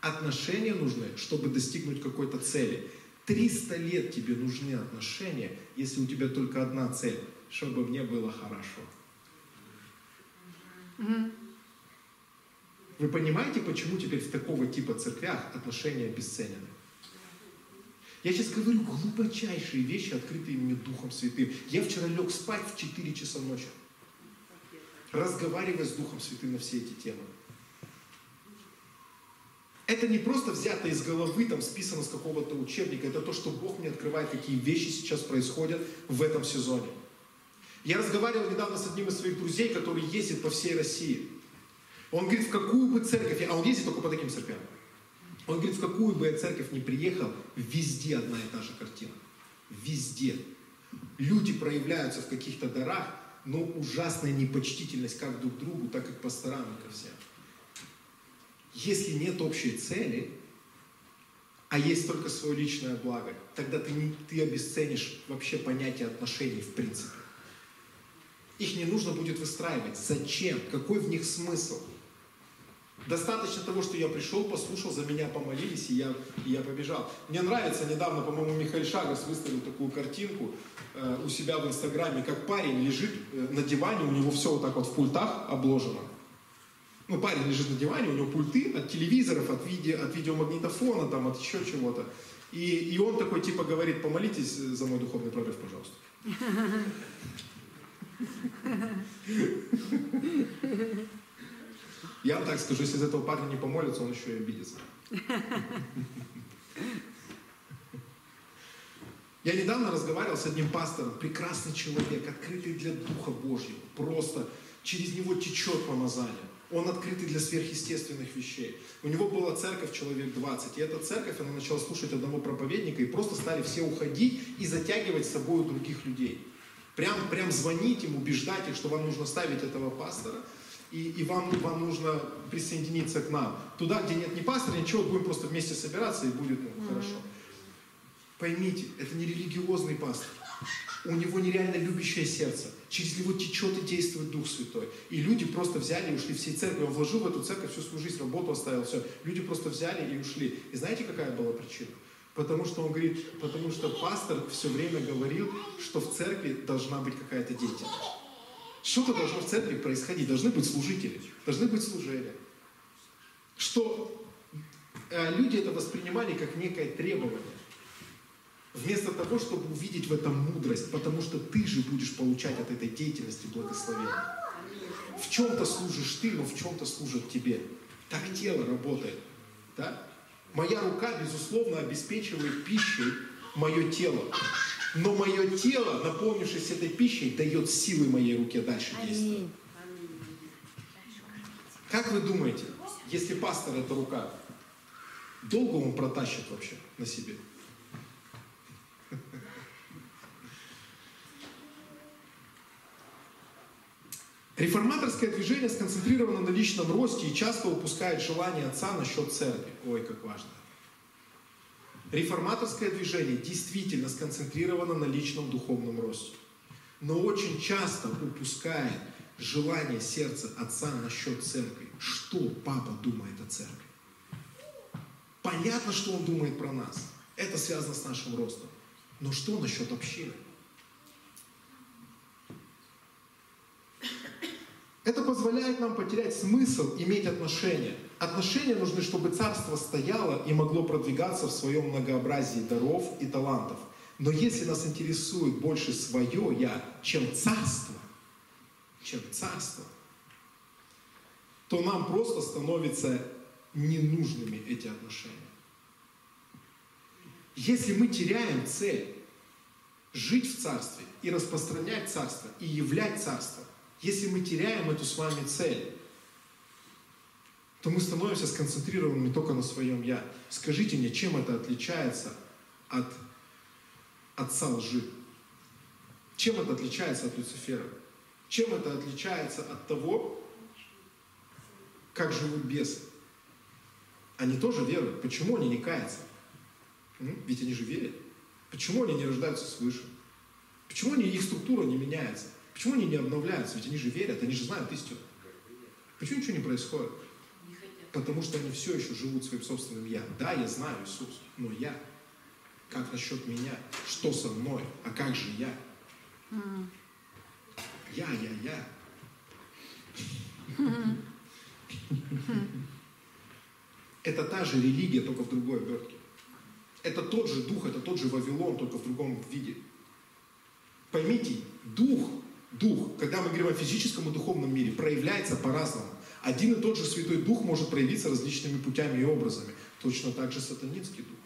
Отношения нужны, чтобы достигнуть какой-то цели. 300 лет тебе нужны отношения, если у тебя только одна цель, чтобы мне было хорошо. Вы понимаете, почему теперь в такого типа церквях отношения обесценены? Я сейчас говорю глубочайшие вещи, открытые мне Духом Святым. Я вчера лег спать в 4 часа ночи, разговаривая с Духом Святым на все эти темы. Это не просто взято из головы, там списано с какого-то учебника. Это то, что Бог мне открывает, какие вещи сейчас происходят в этом сезоне. Я разговаривал недавно с одним из своих друзей, который ездит по всей России. Он говорит, в какую бы церковь... А он ездит только по таким церквям. Он говорит, в какую бы я церковь ни приехал, везде одна и та же картина. Везде. Люди проявляются в каких-то дарах, но ужасная непочтительность как друг к другу, так и к пасторам и ко всем. Если нет общей цели, а есть только свое личное благо, тогда ты обесценишь вообще понятие отношений в принципе. Их не нужно будет выстраивать. Зачем? Какой в них смысл? Достаточно того, что я пришел, послушал, за меня помолились, и я побежал. Мне нравится, недавно, по-моему, Михаил Шагас выставил такую картинку у себя в Инстаграме, как парень лежит на диване, у него все вот так вот в пультах обложено. Ну, парень лежит на диване, у него пульты от телевизоров, от видеомагнитофона, там, от еще чего-то. И он такой, типа, говорит: помолитесь за мой духовный прорыв, пожалуйста. Я вам так скажу, если из этого парня не помолится, он еще и обидится. Я недавно разговаривал с одним пастором, прекрасный человек, открытый для Духа Божьего, просто через него течет помазание. Он открытый для сверхъестественных вещей. У него была церковь человек 20, и эта церковь, она начала слушать одного проповедника, и просто стали все уходить и затягивать с собой других людей. Прям звонить им, убеждать их, что вам нужно ставить этого пастора, и вам нужно присоединиться к нам. Туда, где нет ни пастора, ничего, будем просто вместе собираться, и будет хорошо. Поймите, это не религиозный пастор. У него нереально любящее сердце. Через него течет и действует Дух Святой. И люди просто взяли и ушли всей церкви. Он вложил в эту церковь всю свою жизнь, работу оставил, все. Люди просто взяли и ушли. И знаете, какая была причина? Потому что он говорит, потому что пастор все время говорил, что в церкви должна быть какая-то деятельность. Что-то должно в церкви происходить. Должны быть служители, должны быть служения. Что люди это воспринимали как некое требование. Вместо того, чтобы увидеть в этом мудрость, потому что ты же будешь получать от этой деятельности благословение. В чем-то служишь ты, но в чем-то служит тебе. Так тело работает. Да? Моя рука, безусловно, обеспечивает пищей мое тело. Но мое тело, наполнившись этой пищей, дает силы моей руке дальше действовать. Как вы думаете, если пастор это рука, долго он протащит вообще на себе? Реформаторское движение сконцентрировано на личном росте и часто упускает желание отца насчет церкви. Ой, как важно. Реформаторское движение действительно сконцентрировано на личном духовном росте, но очень часто упускает желание сердца отца насчет церкви. Что папа думает о церкви? Понятно, что он думает про нас. Это связано с нашим ростом. Но что насчет общины? Это позволяет нам потерять смысл иметь отношения. Отношения нужны, чтобы царство стояло и могло продвигаться в своем многообразии даров и талантов. Но если нас интересует больше свое «я», чем царство, то нам просто становятся ненужными эти отношения. Если мы теряем цель жить в царстве и распространять царство, и являть царство, если мы теряем эту с вами цель, то мы становимся сконцентрированными только на своем «я». Скажите мне, чем это отличается от отца лжи? Чем это отличается от Люцифера? Чем это отличается от того, как живут бесы? Они тоже веруют. Почему они не каятся? Ведь они же верят. Почему они не рождаются свыше? Почему их структура не меняется? Почему они не обновляются? Ведь они же верят, они же знают истину. Почему ничего не происходит? Потому что они все еще живут своим собственным «я». Да, я знаю Иисус, но я. Как насчет меня? Что со мной? А как же я? Я. Это та же религия, только в другой обертке. Это тот же дух, это тот же Вавилон, только в другом виде. Поймите, дух, когда мы говорим о физическом и духовном мире, проявляется по-разному. Один и тот же Святой Дух может проявиться различными путями и образами. Точно так же сатанинский дух.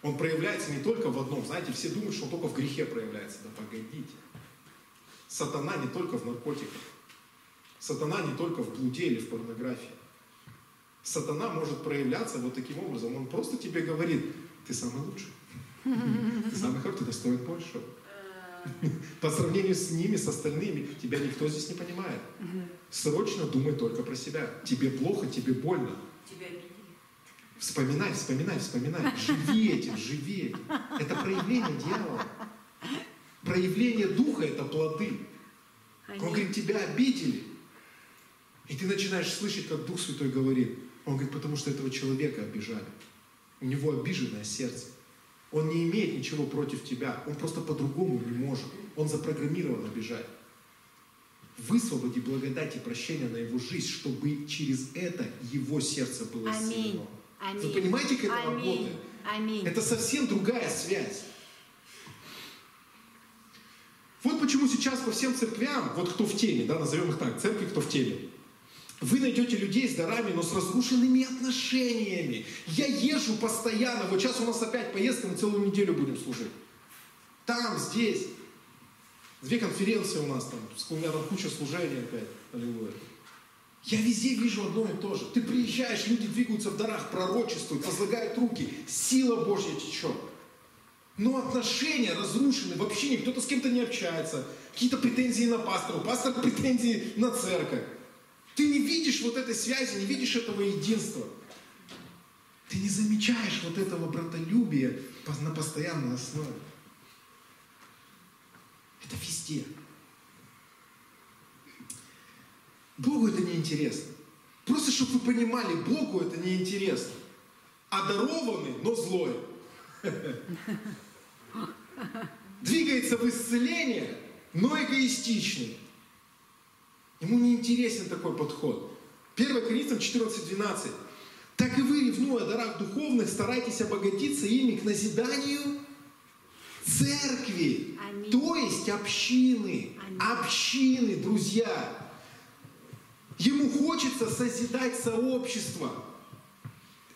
Он проявляется не только в одном. Знаете, все думают, что он только в грехе проявляется. Да погодите. Сатана не только в наркотиках. Сатана не только в блуде или в порнографии. Сатана может проявляться вот таким образом. Он просто тебе говорит: ты самый лучший. Ты самый хороший, ты достоин большего. По сравнению с ними, с остальными, тебя никто здесь не понимает. Срочно думай только про себя. Тебе плохо, тебе больно. Тебя обидели. Вспоминай, вспоминай, вспоминай. Живи этим, живи этим. Это проявление дьявола. Проявление духа – это плоды. Он говорит, тебя обидели. И ты начинаешь слышать, как Дух Святой говорит. Он говорит, потому что этого человека обижали. У него обиженное сердце. Он не имеет ничего против тебя. Он просто по-другому не может. Он запрограммирован обижать. Высвободи благодать и прощение на его жизнь, чтобы через это его сердце было исцелено. Вы понимаете, как это работает? Это совсем другая связь. Вот почему сейчас по всем церквям, вот кто в теме, да, назовем их так, церкви, кто в теме, вы найдете людей с дарами, но с разрушенными отношениями. Я езжу постоянно, вот сейчас у нас опять поездка, мы целую неделю будем служить. Там, здесь. 2 конференции у нас там, у меня там куча служений опять, аллилуйя. Я везде вижу одно и то же. Ты приезжаешь, люди двигаются в дарах, пророчествуют, возлагают руки, сила Божья течет. Но отношения разрушены, вообще никто с кем-то не общается. Какие-то претензии на пастора, пастор претензии на церковь. Ты не видишь вот этой связи, не видишь этого единства. Ты не замечаешь вот этого братолюбия на постоянной основе. Это везде. Богу это неинтересно. Просто, чтобы вы понимали, Богу это неинтересно. Одарованный, но злой. Двигается в исцеление, но эгоистичный. Ему неинтересен такой подход. 1 Коринфянам 14:12. Так и вы, ревнуя о дарах духовных, старайтесь обогатиться ими к назиданию церкви, то есть общины. Общины, друзья. Ему хочется созидать сообщество.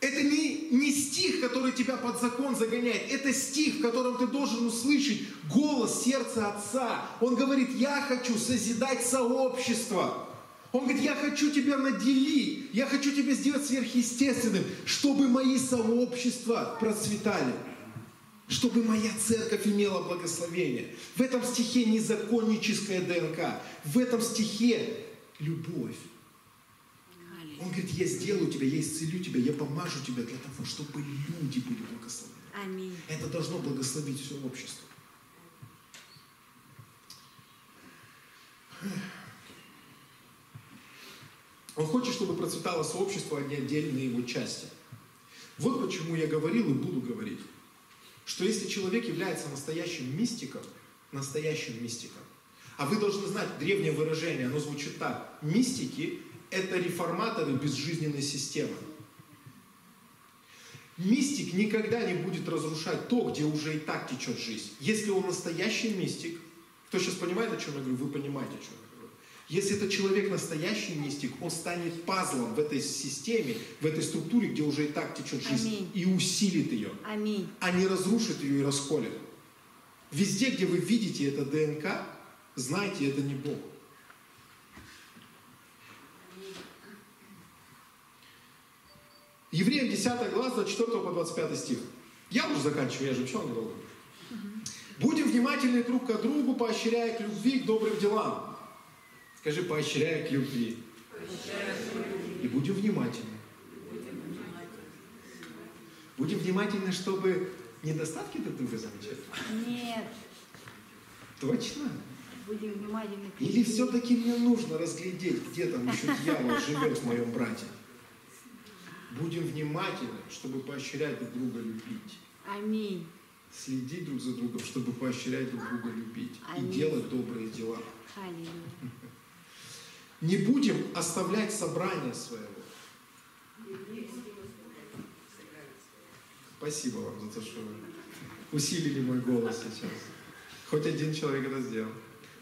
Это не стих, который тебя под закон загоняет. Это стих, в котором ты должен услышать голос сердца Отца. Он говорит, я хочу созидать сообщество. Он говорит, я хочу тебя наделить. Я хочу тебя сделать сверхъестественным, чтобы мои сообщества процветали. Чтобы моя церковь имела благословение. В этом стихе не законническая ДНК. В этом стихе любовь. Он говорит, я сделаю тебя, я исцелю тебя, я помажу тебя для того, чтобы люди были благословены. Аминь. Это должно благословить все общество. Он хочет, чтобы процветало сообщество, а не отдельные его части. Вот почему я говорил и буду говорить, что если человек является настоящим мистиком, а вы должны знать древнее выражение, оно звучит так. Мистики – это реформаторы безжизненной системы. Мистик никогда не будет разрушать то, где уже и так течет жизнь. Если он настоящий мистик, кто сейчас понимает, о чем я говорю, вы понимаете, о чем я говорю. Если этот человек настоящий мистик, он станет пазлом в этой системе, в этой структуре, где уже и так течет жизнь. Аминь. И усилит ее. Аминь. А не разрушит ее и расколет. Везде, где вы видите это ДНК, знайте, это не Бог. Евреям 10 глава, 24 по 25 стих. Я уже заканчиваю, я же все недолго. Будем внимательны друг к другу, поощряя к любви, к добрым делам. Скажи, поощряя к любви. И будем внимательны. Будем внимательны, чтобы недостатки друг друга замечать. Нет. Точно. Или все-таки мне нужно разглядеть, где там еще дьявол живет в моем брате. Будем внимательны, чтобы поощрять друг друга любить. Аминь. Следить друг за другом, чтобы поощрять друг друга любить. Аминь. И делать добрые дела. Аминь. Не будем оставлять собрание своего. Спасибо вам за то, что вы усилили мой голос сейчас. Хоть один человек это сделал.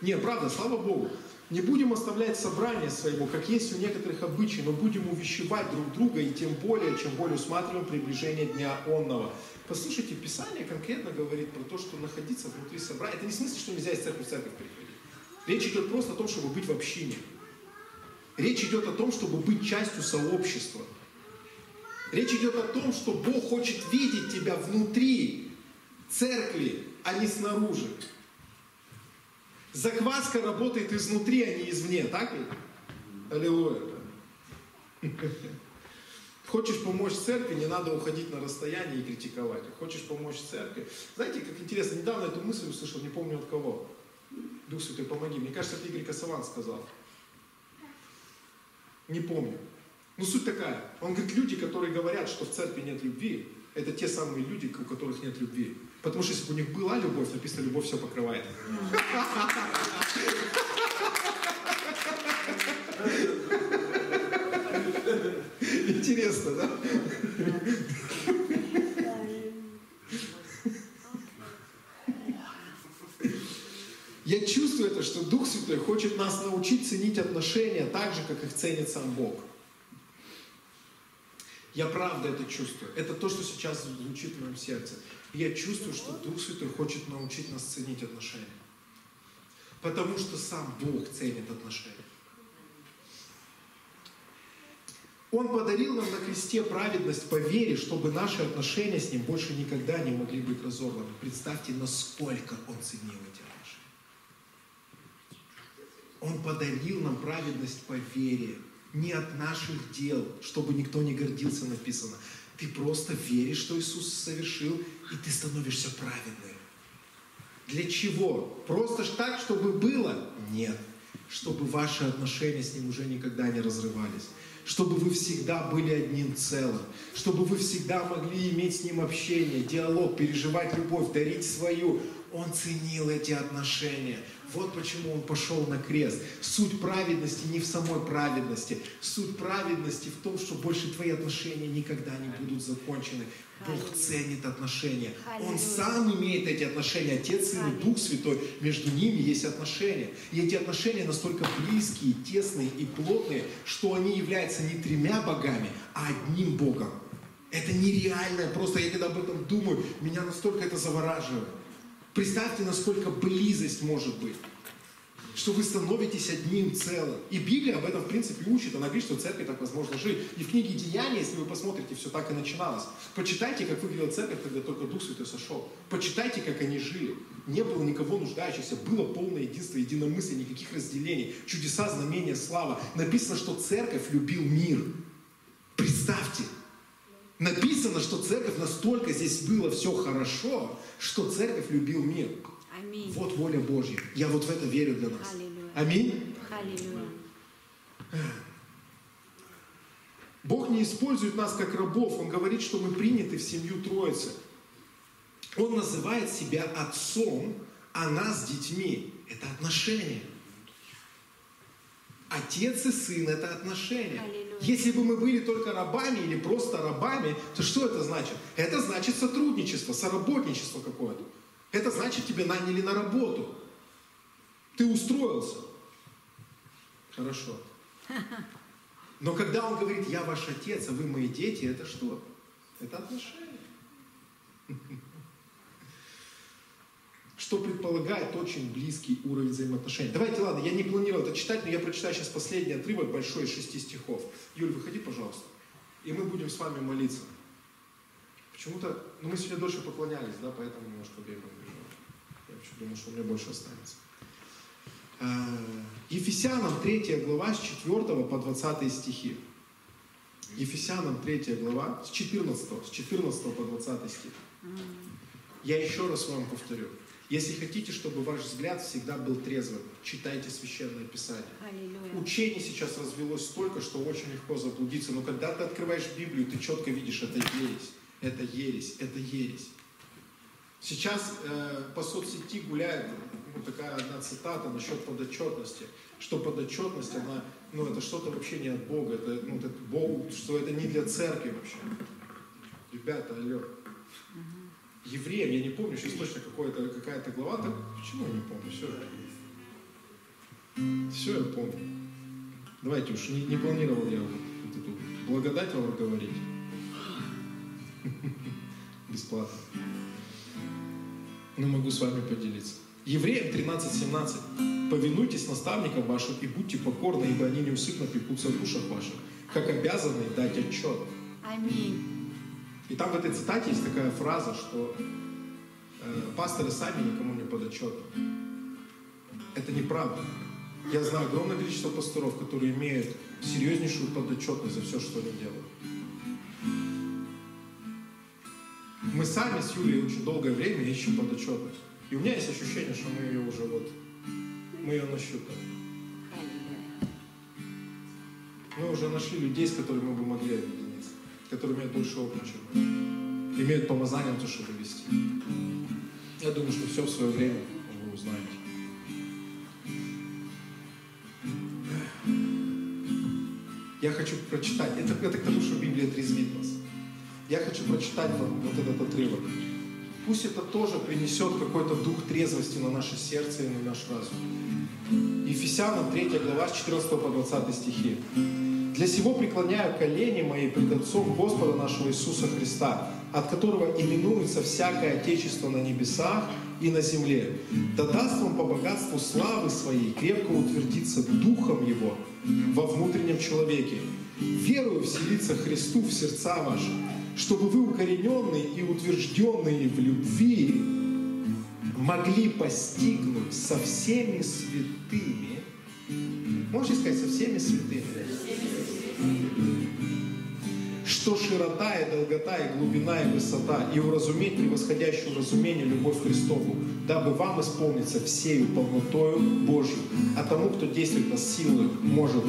Не, правда, слава Богу. Не будем оставлять собрание своего, как есть у некоторых обычаи, но будем увещевать друг друга, и тем более, чем более усматриваем приближение дня онного. Послушайте, Писание конкретно говорит про то, что находиться внутри собрания. Это не в смысле, что нельзя из церкви в церковь переходить. Речь идет просто о том, чтобы быть в общине. Речь идет о том, чтобы быть частью сообщества. Речь идет о том, что Бог хочет видеть тебя внутри церкви, а не снаружи. Закваска работает изнутри, а не извне, так ведь? Аллилуйя. Хочешь помочь церкви, не надо уходить на расстояние и критиковать. Хочешь помочь церкви. Знаете, как интересно, недавно эту мысль услышал, не помню от кого. Дух Святой, помоги. Мне кажется, это Игорь Касаван сказал. Не помню. Но суть такая. Он говорит, люди, которые говорят, что в церкви нет любви, это те самые люди, у которых нет любви. Потому что если бы у них была любовь, написано, любовь все покрывает. Интересно, да? Я чувствую это, что Дух Святой хочет нас научить ценить отношения так же, как их ценит сам Бог. Я правда это чувствую. Это то, что сейчас звучит в моем сердце. Я чувствую, что Дух Святой хочет научить нас ценить отношения. Потому что сам Бог ценит отношения. Он подарил нам на кресте праведность по вере, чтобы наши отношения с Ним больше никогда не могли быть разорваны. Представьте, насколько Он ценил эти отношения. Он подарил нам праведность по вере. Не от наших дел, чтобы никто не гордился, написано. Ты просто веришь, что Иисус совершил, и ты становишься праведным. Для чего? Просто так, чтобы было? Нет. Чтобы ваши отношения с Ним уже никогда не разрывались. Чтобы вы всегда были одним целым. Чтобы вы всегда могли иметь с Ним общение, диалог, переживать любовь, дарить свою. Он ценил эти отношения. Вот почему Он пошел на крест. Суть праведности не в самой праведности. Суть праведности в том, что больше твои отношения никогда не будут закончены. Бог ценит отношения. Он сам имеет эти отношения. Отец, Сын и Дух Святой. Между ними есть отношения. И эти отношения настолько близкие, тесные и плотные, что они являются не тремя богами, а одним Богом. Это нереально. Просто я когда об этом думаю, меня настолько это завораживает. Представьте, насколько близость может быть, что вы становитесь одним целым. И Библия об этом, в принципе, учит. Она говорит, что в церкви так возможно жить. И в книге «Деяния», если вы посмотрите, все так и начиналось. Почитайте, как выглядела церковь, когда только Дух Святой сошел. Почитайте, как они жили. Не было никого нуждающихся. Было полное единство, единомыслие, никаких разделений. Чудеса, знамения, слава. Написано, что церковь любил мир. Представьте. Написано, что церковь, настолько здесь было все хорошо, что церковь любил мир. Аминь. Вот воля Божья. Я вот в это верю для нас. Аллилуйя. Аминь. Аллилуйя. Бог не использует нас как рабов. Он говорит, что мы приняты в семью Троицы. Он называет себя отцом, а нас детьми. Это отношения. Отец и сын – это отношения. Аллилуйя. Если бы мы были только рабами или просто рабами, то что это значит? Это значит сотрудничество, соработничество какое-то. Это значит, тебя наняли на работу. Ты устроился. Хорошо. Но когда он говорит, я ваш отец, а вы мои дети, это что? Это отношения. Что предполагает очень близкий уровень взаимоотношений. Давайте, ладно, я не планировал это читать, но я прочитаю сейчас последний отрывок большой из 6 стихов. Юль, выходи, пожалуйста, и мы будем с вами молиться. Почему-то, ну мы сегодня дольше поклонялись, да, поэтому немножко время убежало. Я вообще думал, что у меня больше останется. Ефесянам 3 глава с 4 по 20 стихи. Ефесянам 3 глава с 14 по 20 стих. Я еще раз вам повторю. Если хотите, чтобы ваш взгляд всегда был трезвым, читайте Священное Писание. Аллилуйя. Учение сейчас развелось столько, что очень легко заблудиться. Но когда ты открываешь Библию, ты четко видишь, это ересь, это ересь, это ересь. Сейчас по соцсети гуляет вот такая одна цитата насчет подотчетности. Что подотчетность, она, ну, это что-то вообще не от Бога, это, ну, это Бог, что это не для церкви вообще. Ребята, алло. Евреям, я не помню, сейчас точно какая-то глава, так почему я не помню, все я помню. Давайте уж, не планировал я вот эту благодать вам говорить. Бесплатно. Но могу с вами поделиться. Евреям 13:17. Повинуйтесь наставникам вашим и будьте покорны, ибо они неусыпно пекутся в душах ваших, как обязаны дать отчет. Аминь. И там в этой цитате есть такая фраза, что пасторы сами никому не подотчетны. Это неправда. Я знаю огромное количество пасторов, которые имеют серьезнейшую подотчетность за все, что они делают. Мы сами с Юлей очень долгое время ищем подотчетных. И у меня есть ощущение, что мы ее уже вот, мы ее нащупали. Мы уже нашли людей, с которыми мы бы могли объединиться, которые имеют больше опыта, чем мы, имеют помазание на то, чтобы вести. Я думаю, что все в свое время вы узнаете. Я хочу прочитать, это к тому, что Библия трезвит нас. Я хочу прочитать вам вот этот отрывок. Пусть это тоже принесет какой-то дух трезвости на наше сердце и на наш разум. Ефесянам 3 глава, с 14 по 20 стихи. «Для сего преклоняю колени мои пред Отцом Господа нашего Иисуса Христа, от которого именуется всякое Отечество на небесах и на земле. Да даст вам по богатству славы своей крепко утвердиться Духом Его во внутреннем человеке, верою вселиться Христу в сердца ваши, чтобы вы, укорененные и утвержденные в любви, могли постигнуть со всеми святыми». Можете сказать, со всеми святыми? «Что широта и долгота, и глубина, и высота, и уразуметь превосходящую разумение любовь Христову, дабы вам исполниться всею полнотою Божью. А тому, кто действует нас силой, может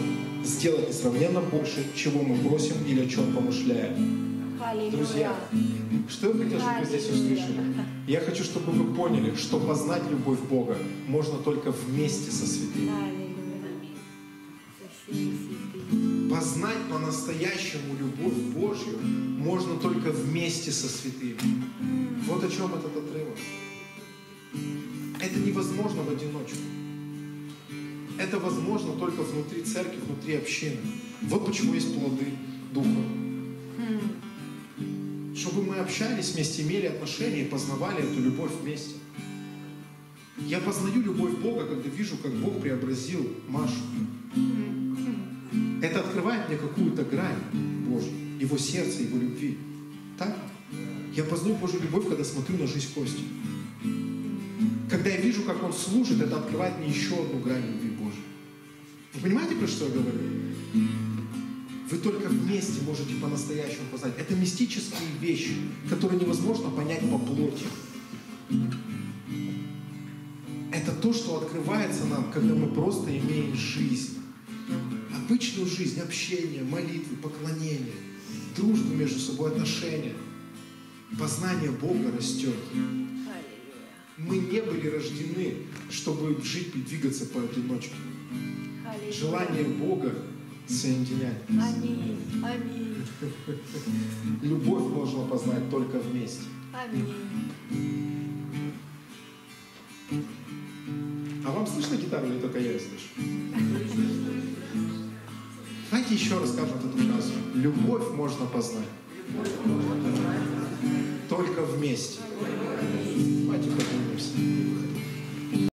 сделать несравненно больше, чего мы просим или о чем помышляем». Друзья, что я хотел, чтобы вы здесь услышали? Я хочу, чтобы вы поняли, что познать любовь Бога можно только вместе со святыми. Познать по-настоящему любовь Божью можно только вместе со святыми. Вот о чем этот отрывок. Это невозможно в одиночку. Это возможно только внутри церкви, внутри общины. Вот почему есть плоды Духа. Чтобы мы общались вместе, имели отношения и познавали эту любовь вместе. Я познаю любовь Бога, когда вижу, как Бог преобразил Машу. Это открывает мне какую-то грань Божью, Его сердце, Его любви. Так? Я познаю Божью любовь, когда смотрю на жизнь Кости. Когда я вижу, как Он служит, это открывает мне еще одну грань любви Божьей. Вы понимаете, про что я говорю? Вы только вместе можете по-настоящему познать. Это мистические вещи, которые невозможно понять по плоти. Это то, что открывается нам, когда мы просто имеем жизнь. Обычную жизнь, общение, молитвы, поклонение, дружбу между собой, отношения. Познание Бога растет. Мы не были рождены, чтобы жить и двигаться поодиночке. Желание Бога соединять. Аминь. Аминь. Любовь можно познать только вместе. Аминь. А вам слышно гитару или только я ее слышу? Давайте еще раз скажем эту фразу. Любовь можно познать только вместе. Давайте поднимемся.